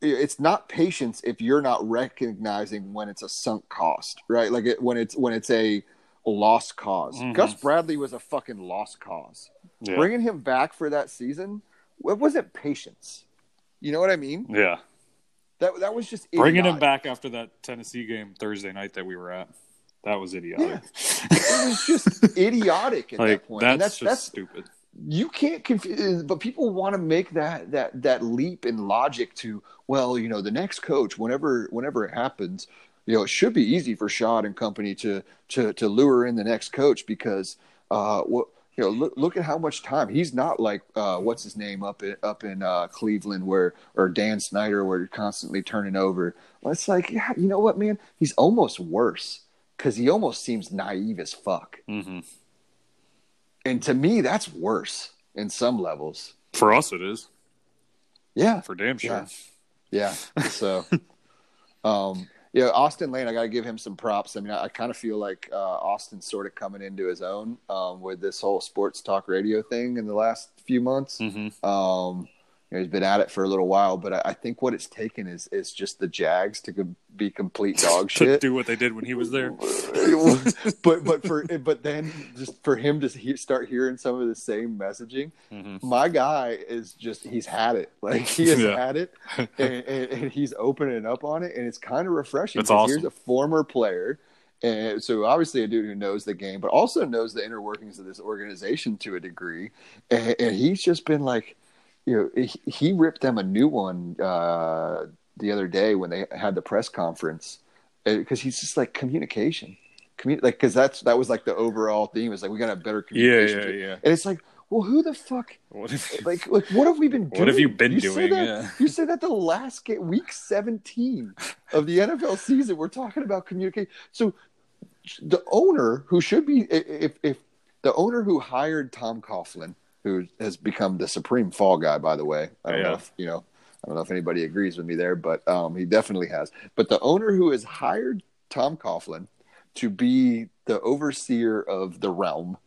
it's not patience if you're not recognizing when it's a sunk cost, right? Like when it's a lost cause. Mm-hmm. Gus Bradley was a fucking lost cause. Yeah. Bringing him back for that season, it wasn't patience. You know what I mean? Yeah. That was just bringing idiotic. Him back after that Tennessee game Thursday night that we were at. That was idiotic. Yeah. It was just idiotic at that point. That's stupid. You can't confuse, but people want to make that leap in logic to, well, you know, the next coach, whenever it happens, you know, it should be easy for Shad and company to lure in the next coach because, you know, look at how much time he's not like what's his name up in Cleveland or Dan Snyder, where you're constantly turning over. Well, it's like, yeah, you know what, man, he's almost worse. Because he almost seems naive as fuck. Mm-hmm. And to me, that's worse in some levels. For us, it is. Yeah. For damn sure. Yeah. So, Austin Lane, I got to give him some props. I mean, I kind of feel like Austin's sort of coming into his own with this whole sports talk radio thing in the last few months. Mm-hmm. You know, he's been at it for a little while, but I think what it's taken is just the Jags to be complete dog shit. To do what they did when he was there. but then just for him to start hearing some of the same messaging, mm-hmm. My guy is just, he's had it. Like, he has had it, and he's opening up on it, and it's kind of refreshing. That's awesome. Here's a former player, and so obviously a dude who knows the game, but also knows the inner workings of this organization to a degree, and he's just been like, you know, he ripped them a new one the other day when they had the press conference, because he's just like communication, because that was like the overall theme. It's like, we got to have better communication. Yeah. And it's like, well, who the fuck? What if, like, what have we been doing? What have you been doing? That, yeah. You said that the last game, week 17 of the NFL season, we're talking about communication. So the owner who should be, if the owner who hired Tom Coughlin, who has become the supreme fall guy, by the way, I don't know if, you know, I don't know if anybody agrees with me there, but he definitely has. But the owner who has hired Tom Coughlin to be the overseer of the realm,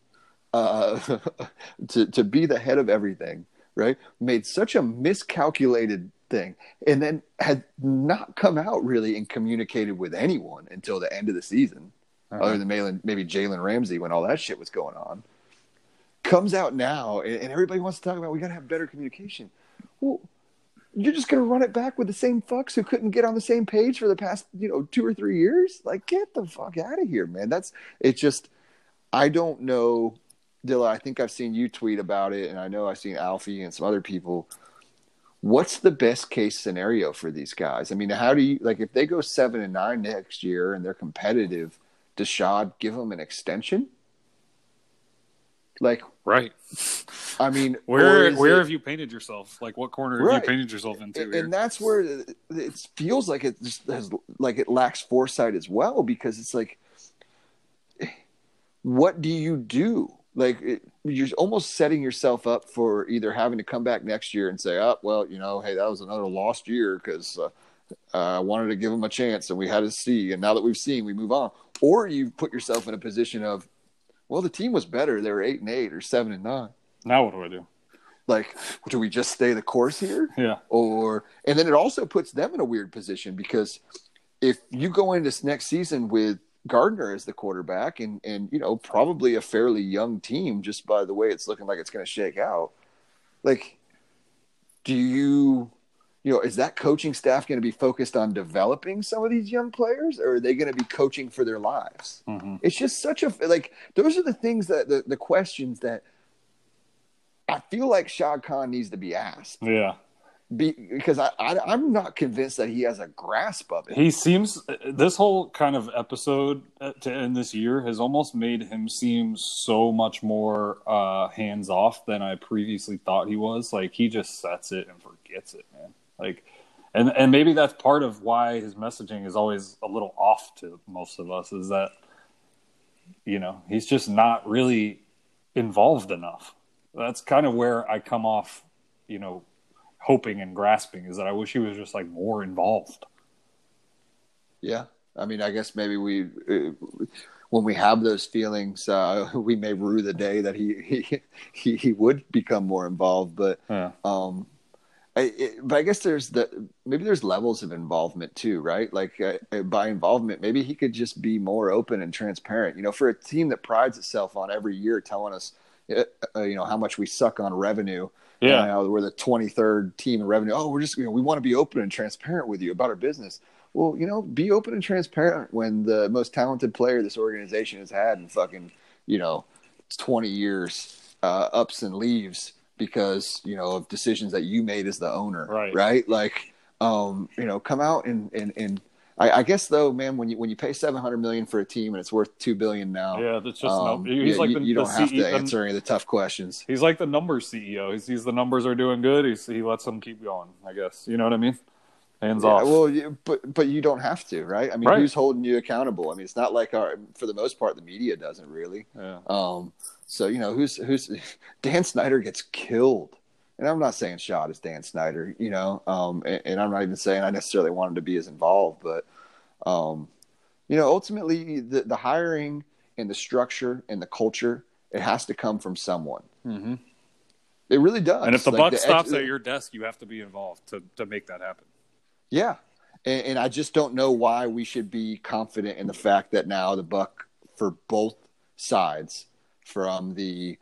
to be the head of everything, right, made such a miscalculated thing, and then had not come out really and communicated with anyone until the end of the season, other than maybe Jalen Ramsey when all that shit was going on. Comes out now, and everybody wants to talk about, we got to have better communication. Well, you're just going to run it back with the same fucks who couldn't get on the same page for the past, 2 or 3 years? Like, get the fuck out of here, man. It's just, I don't know. Dilla, I think I've seen you tweet about it, and I know I've seen Alfie and some other people. What's the best case scenario for these guys? I mean, how do you – like, if they go 7-9 next year and they're competitive, does Shad give them an extension? Like, right. I mean, where have you painted yourself? Like, what corner have you painted yourself into? And here? That's where it feels like it just has, like, it lacks foresight as well, because it's like, what do you do? Like, you're almost setting yourself up for either having to come back next year and say, oh, well, hey, that was another lost year because I wanted to give him a chance and we had to see. And now that we've seen, we move on. Or you put yourself in a position of, well, the team was better. They were 8-8 or 7-9. Now what do I do? Like, do we just stay the course here? Yeah. And then it also puts them in a weird position, because if you go into this next season with Gardner as the quarterback and probably a fairly young team just by the way it's looking like it's going to shake out, like, do you is that coaching staff going to be focused on developing some of these young players, or are they going to be coaching for their lives? It's just such a, like, those are the things that the questions that I feel like Shad Khan needs to be asked. Because I'm not convinced that he has a grasp of it. He seems – this whole kind of episode to end this year has almost made him seem so much more hands-off than I previously thought he was. Like, he just sets it and forgets it, man. Like, and maybe that's part of why his messaging is always a little off to most of us, is that, he's just not really involved enough. That's kind of where I come off, hoping and grasping, is that I wish he was just, like, more involved. Yeah. I mean, I guess maybe when we have those feelings, we may rue the day that he would become more involved. But, but I guess there's levels of involvement too, right? Like, by involvement, maybe he could just be more open and transparent, for a team that prides itself on every year telling us, how much we suck on revenue. Yeah, we're the 23rd team in revenue. Oh, we're just we want to be open and transparent with you about our business. Well, be open and transparent when the most talented player this organization has had in fucking 20 years ups and leaves because of decisions that you made as the owner, right? Like, come out and I guess though, man, when you pay $700 million for a team and it's worth $2 billion now, that's just he's like you don't have to answer any of the tough questions. He's like the numbers CEO. He sees the numbers are doing good. He lets them keep going. I guess you know what I mean. Hands off. Well, but you don't have to, right? I mean, who's holding you accountable? I mean, it's not like for the most part, the media doesn't really. Yeah. So who's Dan Snyder gets killed. And I'm not saying Shad is Dan Snyder, and I'm not even saying I necessarily want him to be as involved. But, ultimately, the hiring and the structure and the culture, it has to come from someone. Mm-hmm. It really does. And if the buck stops at your desk, you have to be involved to make that happen. Yeah. And I just don't know why we should be confident in the fact that now the buck for both sides, from the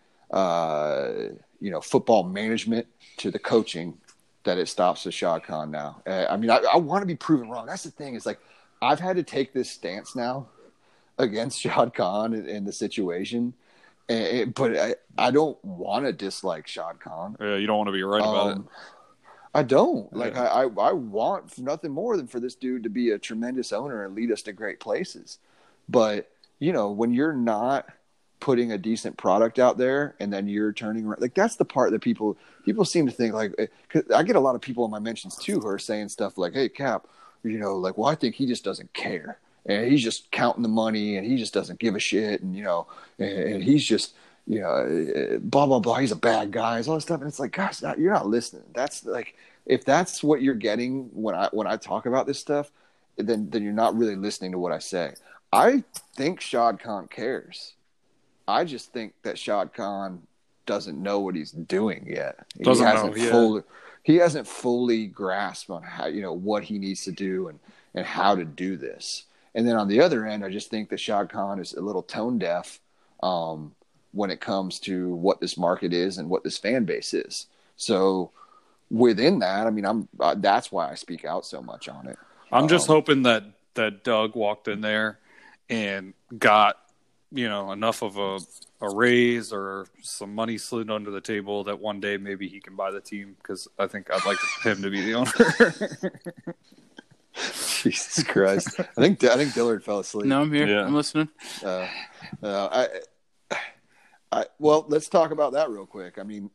football management to the coaching, that it stops with Shad Khan now. I mean, I want to be proven wrong. That's the thing. It's like I've had to take this stance now against Shad Khan and the situation, but I don't want to dislike Shad Khan. Yeah, you don't want to be right about it. I don't. Like, yeah. I want nothing more than for this dude to be a tremendous owner and lead us to great places. But, when you're not – putting a decent product out there, and then you're turning around. Like, that's the part that people seem to think, like, 'cause I get a lot of people in my mentions too who are saying stuff like, hey, Cap, you know, like, well, I think he just doesn't care, and he's just counting the money, and he just doesn't give a shit, and, you know, and he's just, you know, blah, blah, blah, he's a bad guy, and all this stuff. And it's like, gosh, you're not listening. That's like, if that's what you're getting when I talk about this stuff, then you're not really listening to what I say. I think Shad Khan cares. I just think that Shad Khan doesn't know what he's doing yet. He hasn't fully grasped on how, you know, what he needs to do and how to do this. And then on the other end, I just think that Shad Khan is a little tone deaf when it comes to what this market is and what this fan base is. So within that, I mean, that's why I speak out so much on it. I'm just hoping that Doug walked in there and got, you know, enough of a raise or some money slid under the table that one day maybe he can buy the team, because I think I'd like him to be the owner. Jesus Christ. I think Dillard fell asleep. No, I'm here. Yeah. I'm listening. Well, let's talk about that real quick. I mean,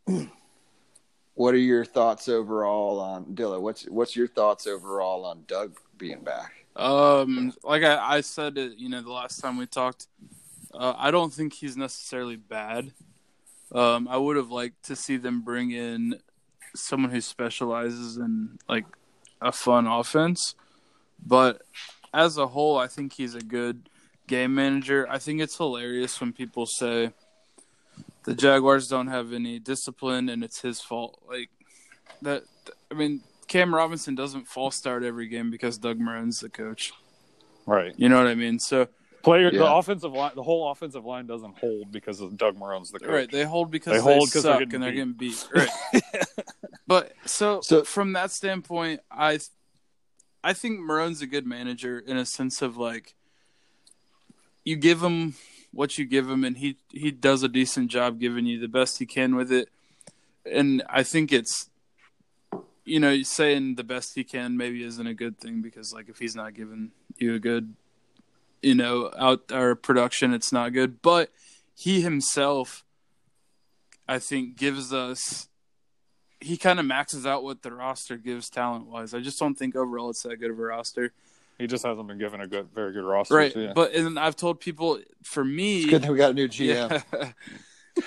what are your thoughts overall on Dillard? What's your thoughts overall on Doug being back? Like I said, you know, the last time we talked, I don't think he's necessarily bad. I would have liked to see them bring in someone who specializes in, like, a fun offense. But as a whole, I think he's a good game manager. I think it's hilarious when people say the Jaguars don't have any discipline and it's his fault. Like, that, I mean, Cam Robinson doesn't false start every game because Doug Marrone's the coach. Right. You know what I mean? So the whole offensive line doesn't hold because of Doug Marrone's the coach. Right. They hold because they suck and they're getting beat. Right. But so from that standpoint, I think Marrone's a good manager in a sense of, like, you give him what you give him and he does a decent job giving you the best he can with it. And I think it's, you know, saying the best he can maybe isn't a good thing, because, like, if he's not giving you a good, you know, out or production, it's not good. But he himself, I think, gives us – he kind of maxes out what the roster gives talent-wise. I just don't think overall it's that good of a roster. He just hasn't been given a very good roster. Right, so yeah. But and I've told people, for me – it's good that we got a new GM. Yeah.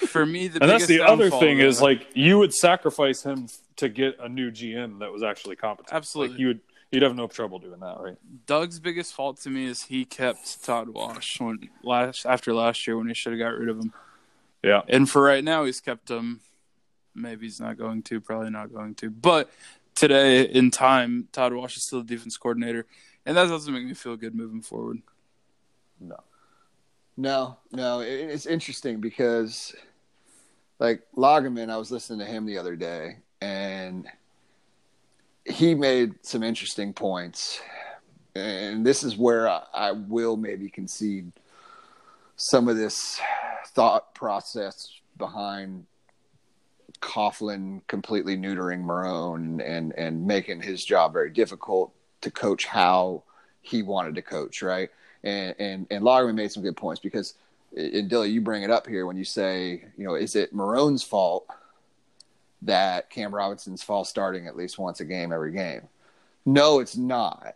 For me, the and that's the other thing is, like, you would sacrifice him to get a new GM that was actually competent. Absolutely, like, you'd have no trouble doing that, right? Doug's biggest fault to me is he kept Todd Wash after last year when he should have got rid of him. Yeah, and for right now, he's kept him. Maybe he's not going to. Probably not going to. But today, in time, Todd Wash is still the defense coordinator, and that doesn't make me feel good moving forward. No. No, it's interesting because, like, Lagerman, I was listening to him the other day, and he made some interesting points. And this is where I will maybe concede some of this thought process behind Coughlin completely neutering Marrone and making his job very difficult to coach how he wanted to coach, right? And Lagerman made some good points because, and Dilly, you bring it up here when you say, you know, is it Marrone's fault that Cam Robinson's false starting at least once a game every game? No, it's not.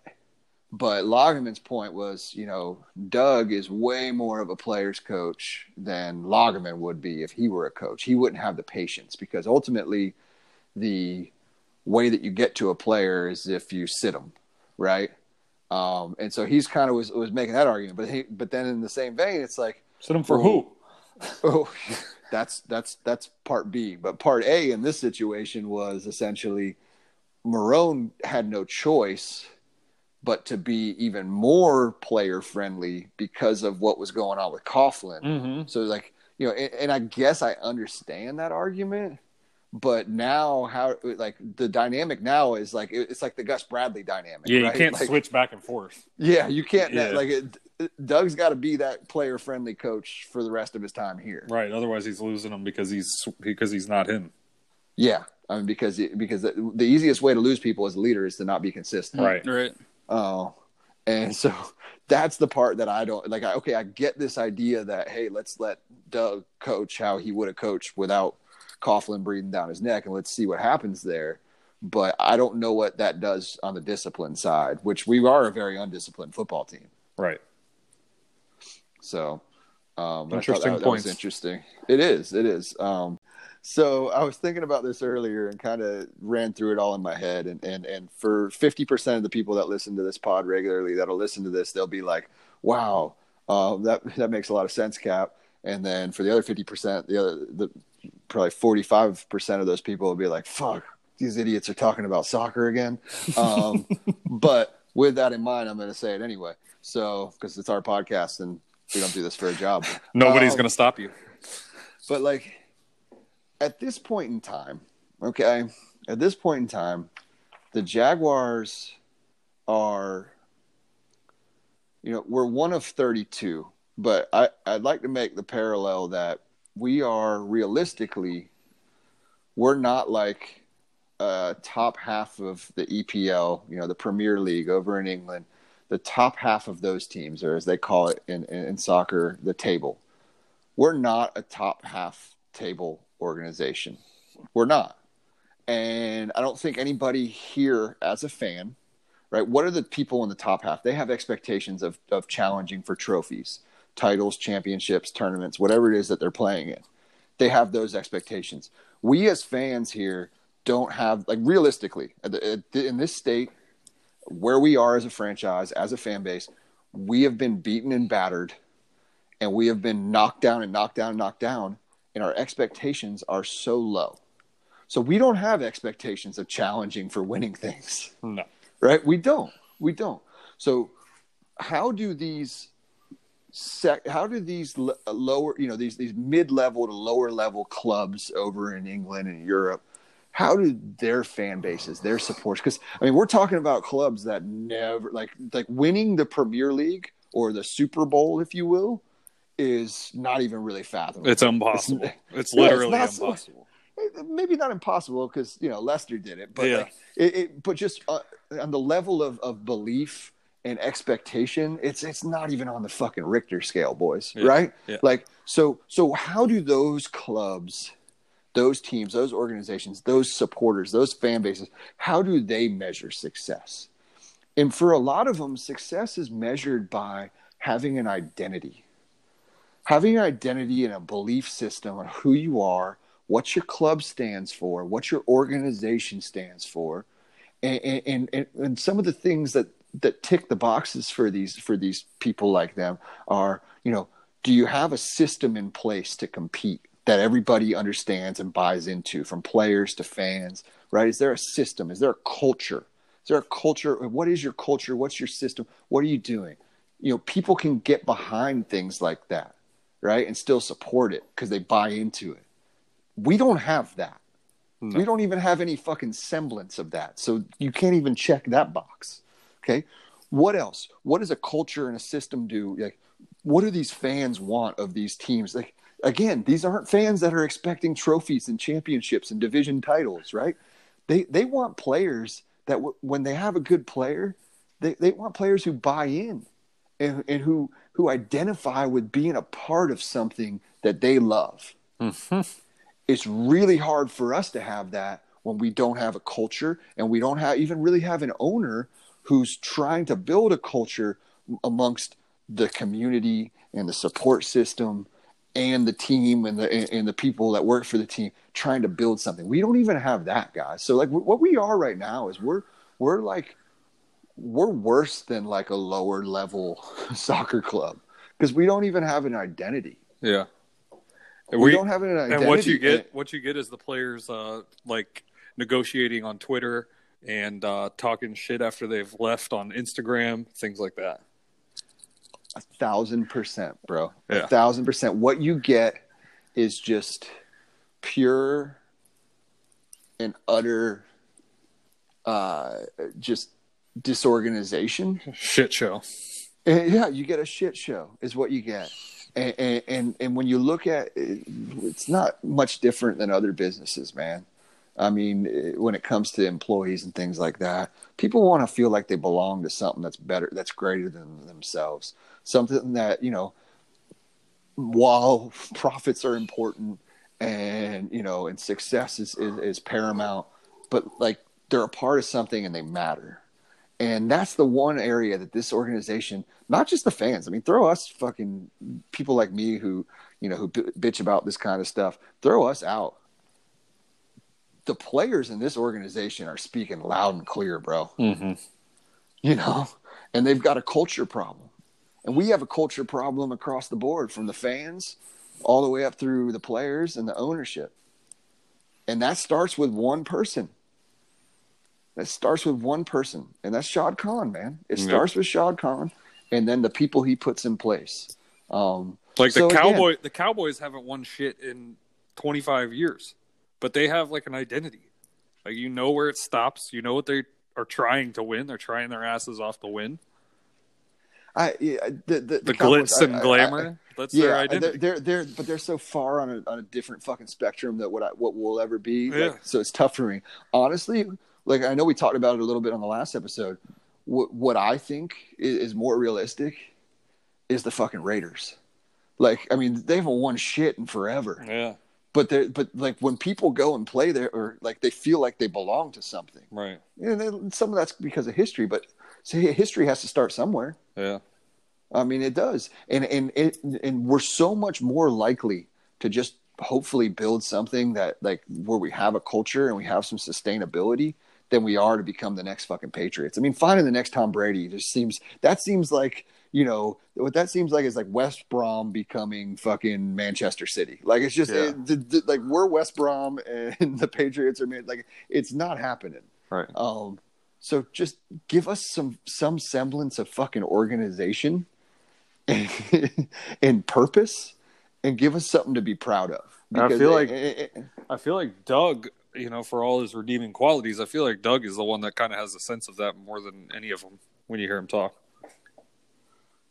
But Lagerman's point was, you know, Doug is way more of a player's coach than Lagerman would be if he were a coach. He wouldn't have the patience, because ultimately the way that you get to a player is if you sit him, right? And so he's kind of was making that argument, but then in the same vein, it's like, sit him for who? Oh, that's part B, but part A in this situation was essentially Marrone had no choice but to be even more player friendly because of what was going on with Coughlin. Mm-hmm. So, like, you know, and I guess I understand that argument. But now, how, like, the dynamic now is like, it's like the Gus Bradley dynamic. Yeah, right? You can't, like, switch back and forth. Yeah, you can't. Yeah. Like, Doug's got to be that player-friendly coach for the rest of his time here. Right. Otherwise, he's losing him because he's not him. Yeah, I mean, because the easiest way to lose people as a leader is to not be consistent. Right. Right. Oh, And so that's the part that I don't like. Okay, I get this idea that, hey, let's let Doug coach how he would have coached without Coughlin breathing down his neck, and let's see what happens there. But I don't know what that does on the discipline side, which we are a very undisciplined football team. Right. So interesting points. Interesting. It is. So I was thinking about this earlier and kind of ran through it all in my head. And for 50% of the people that listen to this pod regularly that'll listen to this, they'll be like, wow, that makes a lot of sense, Cap. And then for the other 50%, probably 45% of those people will be like, fuck, these idiots are talking about soccer again. But with that in mind, I'm going to say it anyway. So, because it's our podcast and we don't do this for a job. Nobody's going to stop you. But like, At this point in time, the Jaguars are, we're one of 32, but I'd like to make the parallel that we are realistically, we're not like top half of the EPL, the Premier League over in England. The top half of those teams, or as they call it in soccer, the table. We're not a top half table organization. We're not. And I don't think anybody here as a fan, right? What are the people in the top half? They have expectations of challenging for trophies, titles, championships, tournaments, whatever it is that they're playing in. They have those expectations. We as fans here don't have, like, realistically, in this state, where we are as a franchise, as a fan base, we have been beaten and battered, and we have been knocked down. And our expectations are so low. So we don't have expectations of challenging for winning things. No. Right? We don't. So how do these lower, these mid-level to lower-level clubs over in England and Europe, how do their fan bases, their supporters, because, we're talking about clubs that never, like winning the Premier League or the Super Bowl, if you will, is not even really fathomable. It's impossible. It's literally impossible. Maybe not impossible because, Leicester did it. But, yeah. But just on the level of belief and expectation, it's not even on the fucking Richter scale, boys. Yeah. Right? Yeah. So how do those clubs, those teams, those organizations, those supporters, those fan bases, how do they measure success? And for a lot of them, success is measured by having an identity. Having an identity and a belief system on who you are, what your club stands for, what your organization stands for, and some of the things that tick the boxes for these people like them are, do you have a system in place to compete that everybody understands and buys into, from players to fans, right? Is there a system? Is there a culture? Is there a culture? What is your culture? What's your system? What are you doing? People can get behind things like that. Right? And still support it because they buy into it. We don't have that. No. We don't even have any fucking semblance of that. So you can't even check that box. Okay? What else? What does a culture and a system do? Like, what do these fans want of these teams? Like, again, these aren't fans that are expecting trophies and championships and division titles, right? They want players that when they have a good player, they want players who buy in and who identify with being a part of something that they love. Mm-hmm. It's really hard for us to have that when we don't have a culture and we don't really have an owner who's trying to build a culture amongst the community and the support system and the team and the people that work for the team, trying to build something. We don't even have that, guys. So, like, what we are right now is we're worse than like a lower level soccer club because we don't even have an identity. Yeah. We don't have an identity. And what you get is the players like negotiating on Twitter and talking shit after they've left on Instagram, things like that. 1,000%, bro. Yeah. 1,000%. What you get is just pure and utter, just disorganization, shit show. And yeah, you get a shit show is what you get. And when you look at it, it's not much different than other businesses, man. I mean, when it comes to employees and things like that, people want to feel like they belong to something that's better, that's greater than themselves. Something that, you know, while profits are important and, you know, and success is paramount, but like they're a part of something and they matter. And that's the one area that this organization, not just the fans, I mean, throw us fucking people like me who, you know, who bitch about this kind of stuff, throw us out. The players in this organization are speaking loud and clear, bro. Mm-hmm. You know, and they've got a culture problem. And we have a culture problem across the board, from the fans all the way up through the players and the ownership. And that starts with one person. And that's Shad Khan, man. It starts with Shad Khan and then the people he puts in place. The Cowboys haven't won shit in 25 years, but they have like an identity. Like, you know where it stops. You know what they are trying to win. They're trying their asses off to win. The Cowboys, glitz and glamour. That's their identity. But they're so far on a different fucking spectrum that what we'll ever be. Yeah. Like, so it's tough for me, honestly. Like, I know we talked about it a little bit on the last episode. What I think is more realistic is the fucking Raiders. Like, I mean, they haven't won shit in forever. Yeah. But like when people go and play there, or like they feel like they belong to something. Right. Yeah. Some of that's because of history, but history has to start somewhere. Yeah. I mean, it does, and we're so much more likely to just hopefully build something that like where we have a culture and we have some sustainability than we are to become the next fucking Patriots. I mean, finding the next Tom Brady seems like West Brom becoming fucking Manchester City. Like, it's just like we're West Brom and the Patriots are like, it's not happening. Right. So just give us some semblance of fucking organization and purpose, and give us something to be proud of. I feel like Doug, you know, for all his redeeming qualities, I feel like Doug is the one that kind of has a sense of that more than any of them when you hear him talk.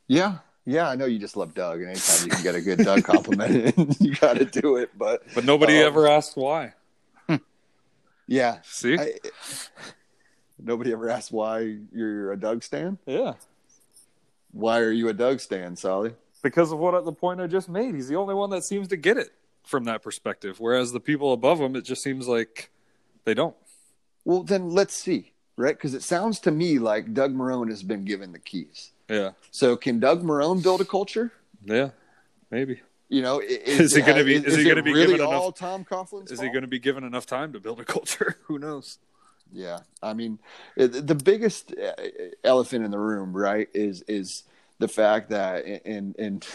Yeah. Yeah, I know you just love Doug, and anytime you can get a good Doug compliment, you got to do it. But nobody ever asked why. Yeah. See? Nobody ever asked why you're a Doug stan? Yeah. Why are you a Doug stan, Solly? Because of the point I just made. He's the only one that seems to get it from that perspective, whereas the people above him, it just seems like they don't. Well, then let's see, right? Because it sounds to me like Doug Marrone has been given the keys. Yeah. So can Doug Marrone build a culture? Yeah, maybe. You know, is he going to be given enough time to build a culture? Who knows? Yeah, I mean, the biggest elephant in the room, right, is the fact that, and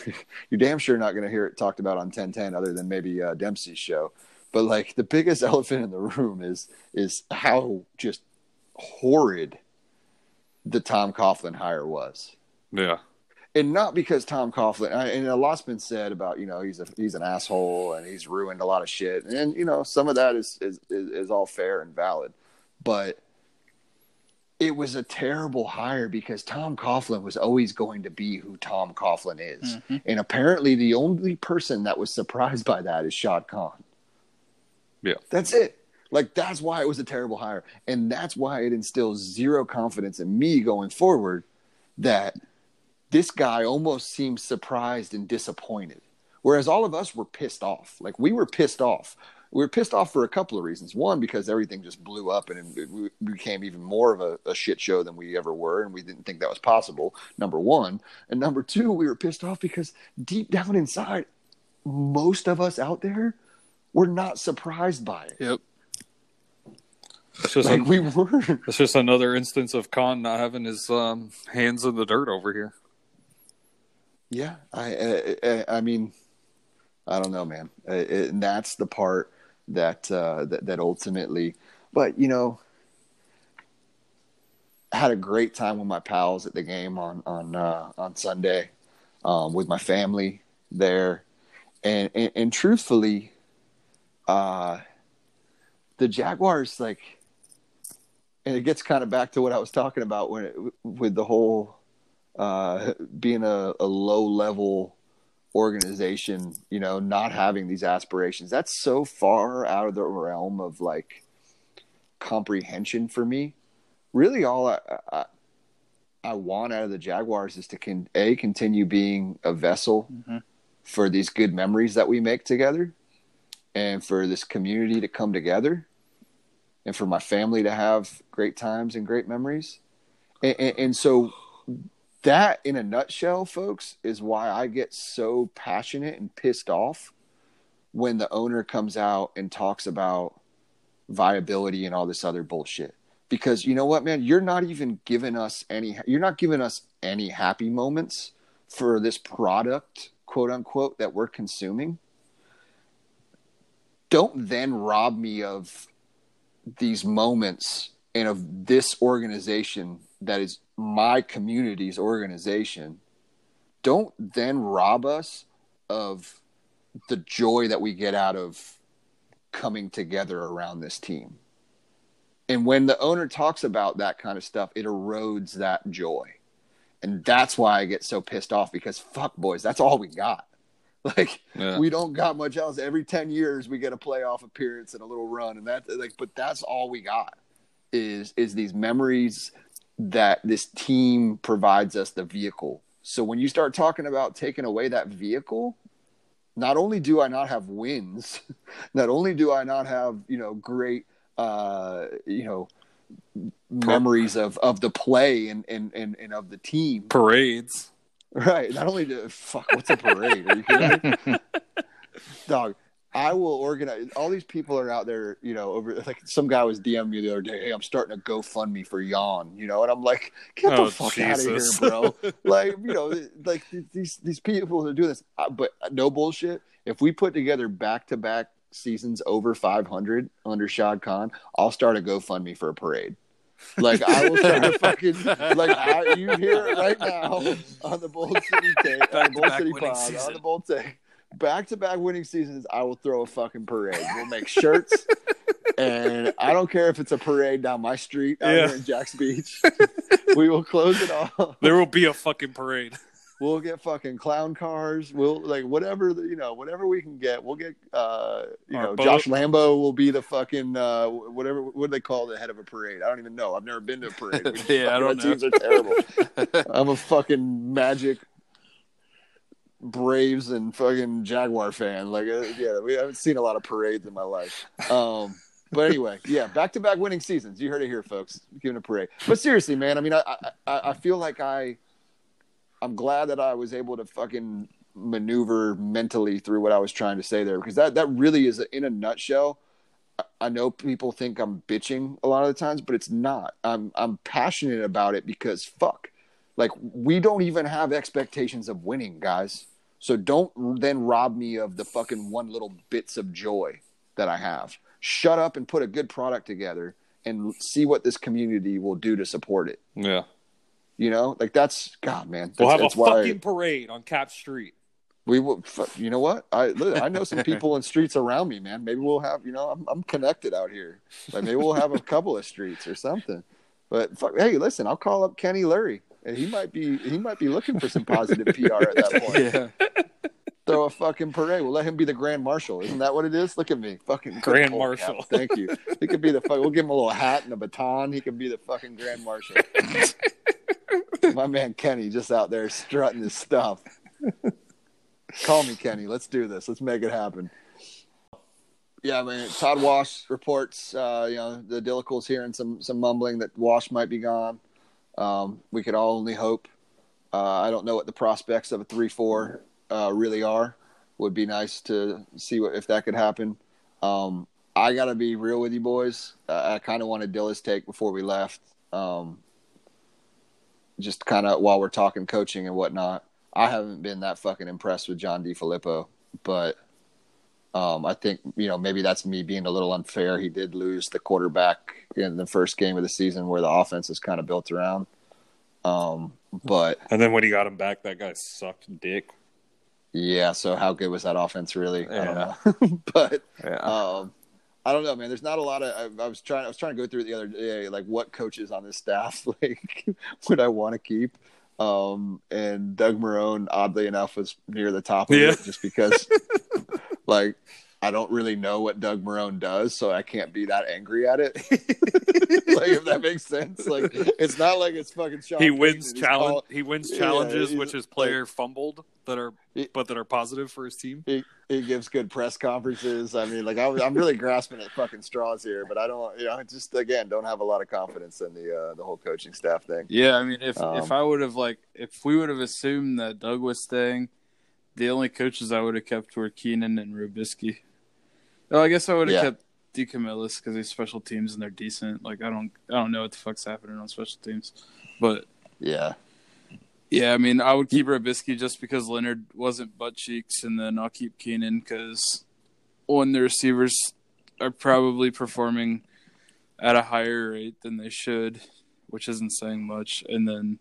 you're damn sure not going to hear it talked about on 1010 other than maybe Dempsey's show, but like the biggest elephant in the room is how just horrid the Tom Coughlin hire was. Yeah. And not because Tom Coughlin, and a lot's been said about, you know, he's an asshole and he's ruined a lot of shit. And, you know, some of that is all fair and valid, but it was a terrible hire because Tom Coughlin was always going to be who Tom Coughlin is. Mm-hmm. And apparently the only person that was surprised by that is Shad Khan. Yeah. That's it. Like, that's why it was a terrible hire. And that's why it instills zero confidence in me going forward, that this guy almost seems surprised and disappointed. Whereas all of us were pissed off. Like, we were pissed off. We were pissed off for a couple of reasons. One, because everything just blew up and it became even more of a shit show than we ever were, and we didn't think that was possible, number one. And number two, we were pissed off because deep down inside, most of us out there were not surprised by it. Yep. It's just like we were. It's just another instance of Khan not having his hands in the dirt over here. Yeah. I mean, I don't know, man. And that's the part that ultimately, but you know, I had a great time with my pals at the game on Sunday, with my family there, and truthfully, the Jaguars, like, and it gets kind of back to what I was talking about with the whole being a low level organization, you know, not having these aspirations. That's so far out of the realm of like comprehension for me. Really, all I want out of the Jaguars is to continue being a vessel mm-hmm. for these good memories that we make together, and for this community to come together, and for my family to have great times and great memories. And so that, in a nutshell, folks, is why I get so passionate and pissed off when the owner comes out and talks about viability and all this other bullshit. Because you know what, man, you're not giving us any happy moments for this product, quote unquote, that we're consuming. Don't then rob me of these moments and of this organization that is my community's organization. Don't then rob us of the joy that we get out of coming together around this team. And when the owner talks about that kind of stuff, it erodes that joy. And that's why I get so pissed off, because fuck, boys, that's all we got. Like, yeah. We don't got much else. Every 10 years we get a playoff appearance and a little run, and that, like, but that's all we got is these memories that this team provides us the vehicle. So when you start talking about taking away that vehicle, not only do I not have wins, not only do I not have, great, memories of the play and of the team. Parades. Right. Not only do what's a parade? Are you kidding me? Dog, I will organize. All these people are out there, over, like, some guy was DMing me the other day, hey, I'm starting a GoFundMe for Yawn, and I'm like, get the fuck Jesus. Out of here, bro. Like, these people are doing this, but no bullshit. If we put together back-to-back seasons over 500 under Shad Khan, I'll start a GoFundMe for a parade. Like, I will start a fucking, you hear it right now on the Bold City Take, on the Bold City Pod, on the Bold Take. Back-to-back winning seasons, I will throw a fucking parade. We'll make shirts, and I don't care if it's a parade down my street out here in Jack's Beach. We will close it all. There will be a fucking parade. We'll get fucking clown cars. We'll, like, whatever we can get. We'll get, Josh Lambo will be the fucking, whatever, what do they call the head of a parade? I don't even know. I've never been to a parade. I don't know. Teams are terrible. I'm a fucking Magic, Braves, and fucking Jaguar fan. Like, we haven't seen a lot of parades in my life. But anyway, back-to-back winning seasons. You heard it here, folks. Giving a parade. But seriously, man, I mean, I feel like I'm glad that I was able to fucking maneuver mentally through what I was trying to say there, because that really is, in a nutshell. I know people think I'm bitching a lot of the times, but it's not. I'm passionate about it because fuck, like, we don't even have expectations of winning, guys. So don't then rob me of the fucking one little bits of joy that I have. Shut up and put a good product together and see what this community will do to support it. Yeah. That's God, man. We'll have a fucking parade on Cap Street. We will. You know what? I know some people in streets around me, man. Maybe we'll have. I'm connected out here. Like, maybe we'll have a couple of streets or something. But fuck, hey, listen, I'll call up Kenny Lurie, and he might be looking for some positive PR at that point. Yeah. Throw a fucking parade. We'll let him be the Grand Marshal. Isn't that what it is? Look at me. Fucking Grand Marshal. Cap. Thank you. He could be the fuck. We'll give him a little hat and a baton. He could be the fucking Grand Marshal. My man Kenny just out there strutting his stuff. Call me, Kenny. Let's do this. Let's make it happen. Yeah, I mean, Todd Wash reports, the Dillicle's hearing some mumbling that Wash might be gone. We could all only hope. I don't know what the prospects of a 3-4 really are. Would be nice to see if that could happen. I got to be real with you boys. I kind of wanted Dilla's take before we left. Just kind of while we're talking coaching and whatnot, I haven't been that fucking impressed with John DeFilippo, but I think, maybe that's me being a little unfair. He did lose the quarterback in the first game of the season where the offense is kind of built around. And then when he got him back, that guy sucked dick. Yeah. So how good was that offense really? Yeah. I don't know. I don't know, man. There's not a lot of. I was trying to go through it the other day, like, what coaches on this staff, like, would I want to keep? And Doug Marrone, oddly enough, was near the top of it, just because, like, I don't really know what Doug Marrone does, so I can't be that angry at it. Like, if that makes sense. Like, it's not like it's fucking Sean Payton. He wins challenges, which his player fumbled that are positive for his team. He gives good press conferences. I mean, like, I'm really grasping at fucking straws here, but I don't, you know, just again don't have a lot of confidence in the whole coaching staff thing. Yeah, I mean, if we would have assumed that Doug was staying, the only coaches I would have kept were Keenan and Rubisky. Oh, I guess I would have kept DeCamillis because he's special teams and they're decent. Like, I don't know what the fuck's happening on special teams, but yeah. I mean, I would keep Rubisky just because Leonard wasn't butt cheeks, and then I'll keep Keenan because one, the receivers are probably performing at a higher rate than they should, which isn't saying much, and then.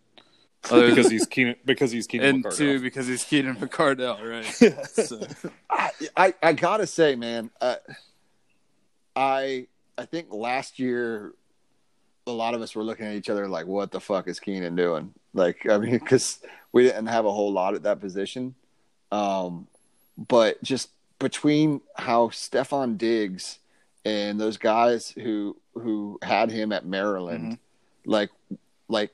Because he's Keenan McCardell. And two, because he's Keenan McCardell, right? Yeah. So. I gotta say, man, I think last year a lot of us were looking at each other like, "What the fuck is Keenan doing?" Like, I mean, because we didn't have a whole lot at that position, but just between how Stephon Diggs and those guys who had him at Maryland, mm-hmm. like.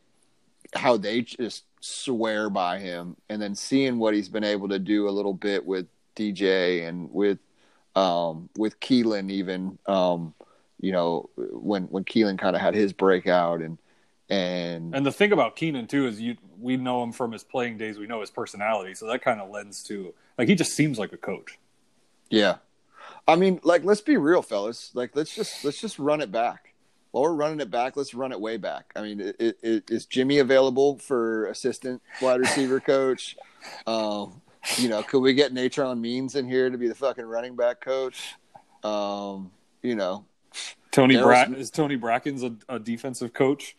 How they just swear by him, and then seeing what he's been able to do a little bit with DJ and with Keelan even, you know, when Keelan kind of had his breakout and the thing about Keenan too, is we know him from his playing days. We know his personality. So that kind of lends to, like, he just seems like a coach. Yeah. I mean, like, let's be real, fellas. Like, let's just run it back. While we're running it back, let's run it way back. I mean, is Jimmy available for assistant wide receiver coach? You know, could we get Natron Means in here to be the fucking running back coach? You know, is Tony Brackens a defensive coach?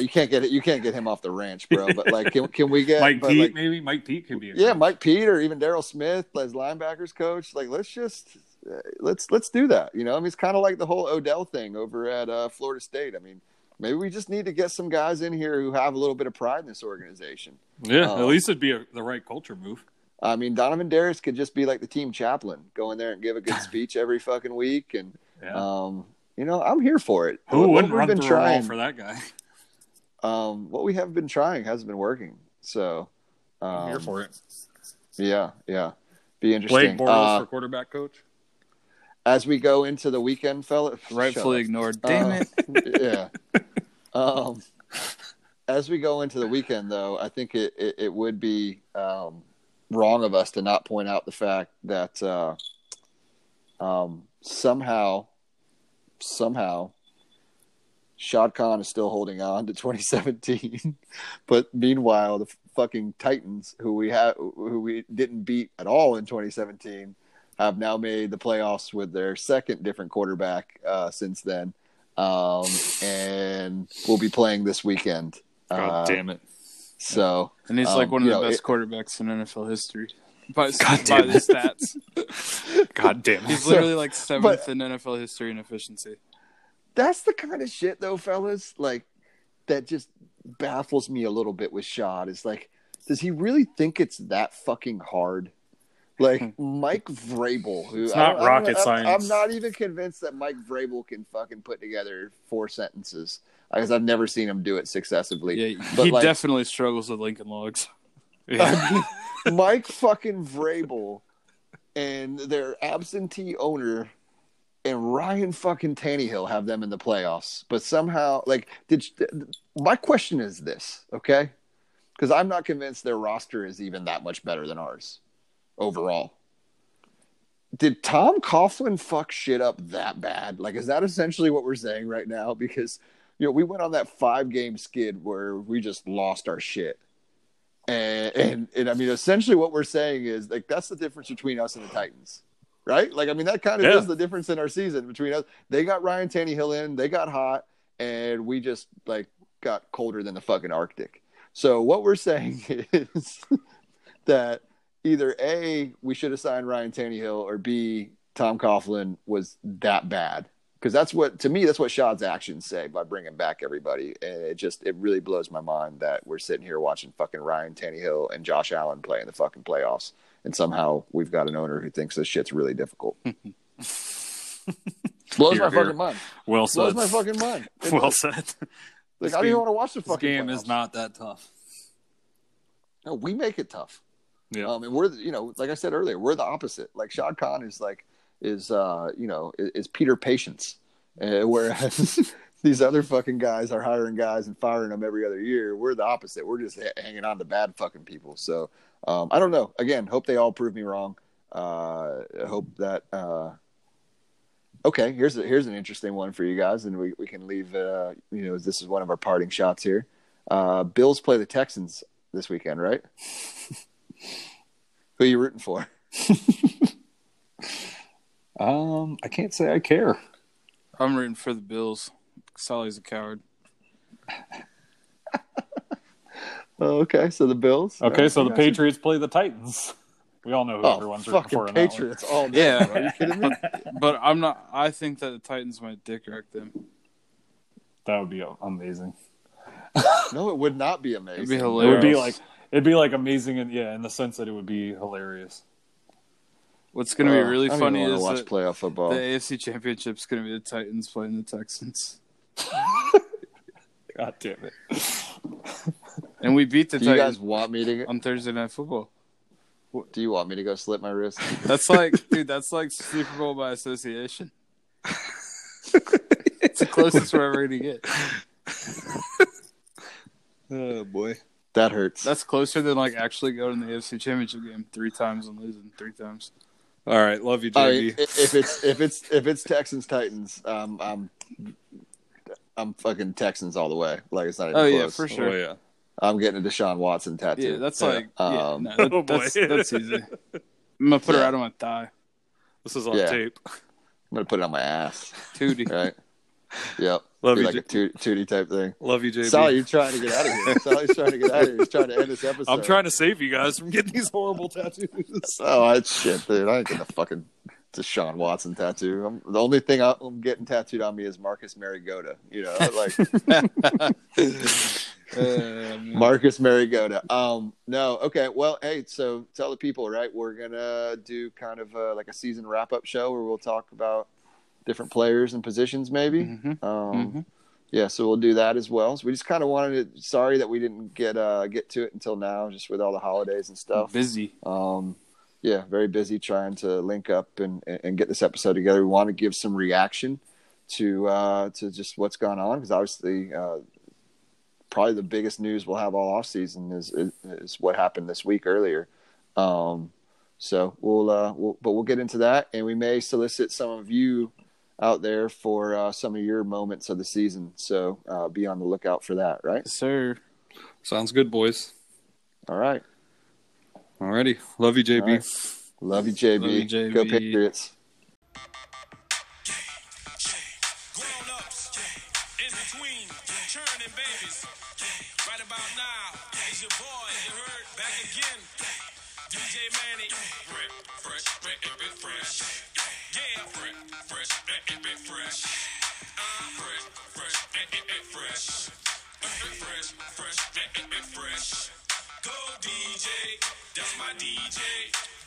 You can't get it. You can't get him off the ranch, bro. But like, can we get Mike Pete? Like, maybe Mike Pete could be. Mike Pete or even Daryl Smith as linebackers coach. Like, let's do that. You know, I mean, it's kind of like the whole Odell thing over at Florida State. I mean, maybe we just need to get some guys in here who have a little bit of pride in this organization. Yeah, at least it'd be the right culture move. I mean, Donovan Darris could just be like the team chaplain, go in there and give a good speech every fucking week. And, you know, I'm here for it. Who wouldn't run through a wall for that guy? What we have been trying hasn't been working. So I'm here for it. Yeah. Be interesting. Blake Bortles for quarterback coach? As we go into the weekend, fella, rightfully ignored. Damn it! Yeah. As we go into the weekend, though, I think it would be wrong of us to not point out the fact that somehow, Shad Khan is still holding on to 2017, but meanwhile, the fucking Titans, who we didn't beat at all in 2017. Have now made the playoffs with their second different quarterback since then, and will be playing this weekend. God damn it! So, and he's like one of the best quarterbacks in NFL history by the stats. God damn it! He's literally like seventh in NFL history in efficiency. That's the kind of shit, though, fellas. Like, that just baffles me a little bit with Shad. It's like, does he really think it's that fucking hard? Like, Mike Vrabel, it's not rocket science. I'm not even convinced that Mike Vrabel can fucking put together four sentences because I've never seen him do it successively. Yeah, but he definitely struggles with Lincoln Logs. Yeah. Mike fucking Vrabel and their absentee owner and Ryan fucking Tannehill have them in the playoffs. But somehow, like, my question is this, okay? Because I'm not convinced their roster is even that much better than ours. Overall, did Tom Coughlin fuck shit up that bad? Like, is that essentially what we're saying right now? Because, you know, we went on that 5-game skid where we just lost our shit, and I mean, essentially what we're saying is, like, that's the difference between us and the Titans, right? Like, I mean, that kind of is the difference in our season between us. They got Ryan Tannehill in, they got hot, and we just like got colder than the fucking Arctic. So what we're saying is that. Either A, we should have signed Ryan Tannehill, or B, Tom Coughlin was that bad. Because to me, that's what Shad's actions say by bringing back everybody. And it really blows my mind that we're sitting here watching fucking Ryan Tannehill and Josh Allen play in the fucking playoffs. And somehow we've got an owner who thinks this shit's really difficult. Blows my fucking mind. Well said. Blows my fucking mind. Well said. Like, I don't even want to watch the fucking game. This game is not that tough. No, we make it tough. Yeah. And we're, you know, like I said earlier, we're the opposite. Like, Shad Khan is Peter Patience. Whereas these other fucking guys are hiring guys and firing them every other year. We're the opposite. We're just hanging on to bad fucking people. So, I don't know. Again, hope they all prove me wrong. Hope that, okay, here's an interesting one for you guys, and we can leave, this is one of our parting shots here. Bills play the Texans this weekend, right? Who are you rooting for? I can't say I care. I'm rooting for the Bills. Sally's a coward. Okay, so the Bills. Okay, so the Patriots play the Titans. We all know who everyone's rooting for. Fucking Patriots all day. Yeah. Are you kidding me? But I'm not. I think that the Titans might dick wreck them. That would be amazing. No, it would not be amazing. It'd be hilarious. It'd be like amazing, in the sense that it would be hilarious. What's going to be really funny is watch playoff football. The AFC Championship's going to be the Titans playing the Texans. God damn it! And we beat the Titans. You guys want me to on Thursday Night Football? Do you want me to go slit my wrist? That's like, dude, that's like Super Bowl by association. It's the closest we're ever going to get. Oh, boy. That hurts. That's closer than, like, actually going to the AFC Championship game 3 times and losing 3 times. All right. Love you, JB. I mean, if it's Texans-Titans, I'm fucking Texans all the way. Like, it's not even close. Oh, yeah, for sure. Oh, yeah. I'm getting a Deshaun Watson tattoo. Yeah, that's like... Yeah, no, that's easy. I'm going to put it right on my thigh. This is on tape. I'm going to put it on my ass. Tootie. Right? Yep. Love you, like a Tootie type thing. Love you, JB. Sally, you're trying to get out of here. Sally's trying to get out of here. He's trying to end this episode. I'm trying to save you guys from getting these horrible tattoos. Shit, dude. I ain't getting a fucking Deshaun Watson tattoo. The only thing I'm getting tattooed on me is Marcus Mariota. You know, like... Marcus Mariota. No, okay. Well, hey, so tell the people, right? We're gonna do kind of like a season wrap-up show where we'll talk about different players and positions, maybe. Mm-hmm. Yeah, so we'll do that as well. So we just kind of wanted to. Sorry that we didn't get to it until now, just with all the holidays and stuff. Busy. Yeah, very busy trying to link up and get this episode together. We want to give some reaction to just what's gone on, because obviously. Probably the biggest news we'll have all off season is what happened this week earlier. So we'll get into that, and we may solicit some of you out there for some of your moments of the season. So be on the lookout for that. Right, sir. Sounds good, boys. All right. Alrighty. Love you, JB. Right. Love you, JB. Love you, JB. Go Patriots. Manny Fresh, fresh, yeah, fresh, fresh, fresh, fresh, fresh, fresh. Go DJ, that's my DJ.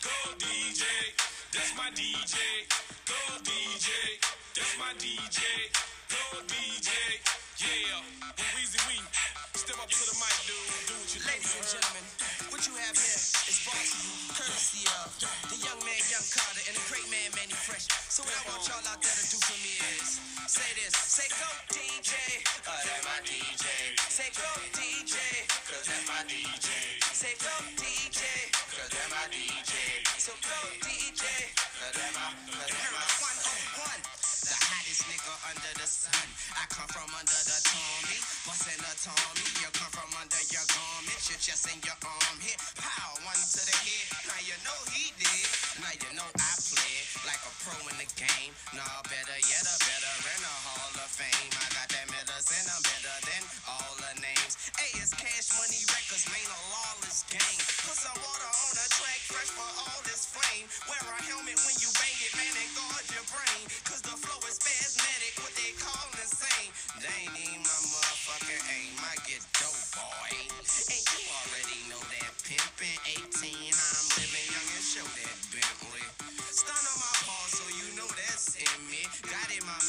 Go DJ, that's my DJ. Go DJ, that's my DJ. Go DJ, yeah. Weezy Wee, step up to the mic, dude. Do what you do. Ladies and gentlemen, what you have here is brought to you courtesy of the young man, Young Carter, and the great man, Manny Fresh. So what I want y'all out there to do for me is say this. Say go DJ, cause that's my DJ. Say go DJ, cause that's my DJ. Say go DJ, cause that's my DJ. So go DJ, cause that's my DJ. The hottest nigga under the sun. I come from under the Tommy, bustin' the Tommy. You come from under your garment, your chest and your arm hit. Pow, one to the head. Now you know he did. Now you know I played like a pro in the game. Nah, better yet, a veteran, a Hall of Fame. I got that medicine, I'm better than all the names. Hey, it's Cash Money Records, man, a lawless game. Put some water on the track, fresh for all this flame. Wear a helmet when you bang it, man, and guard your brain. Cause the flow is spasmodic, what they call insane. They ain't even my motherfucking aim. I get dope, boy. And you already know that pimpin'. 18, I'm living young and show that Bentley. Stun on my paw so you know that. Daddy, my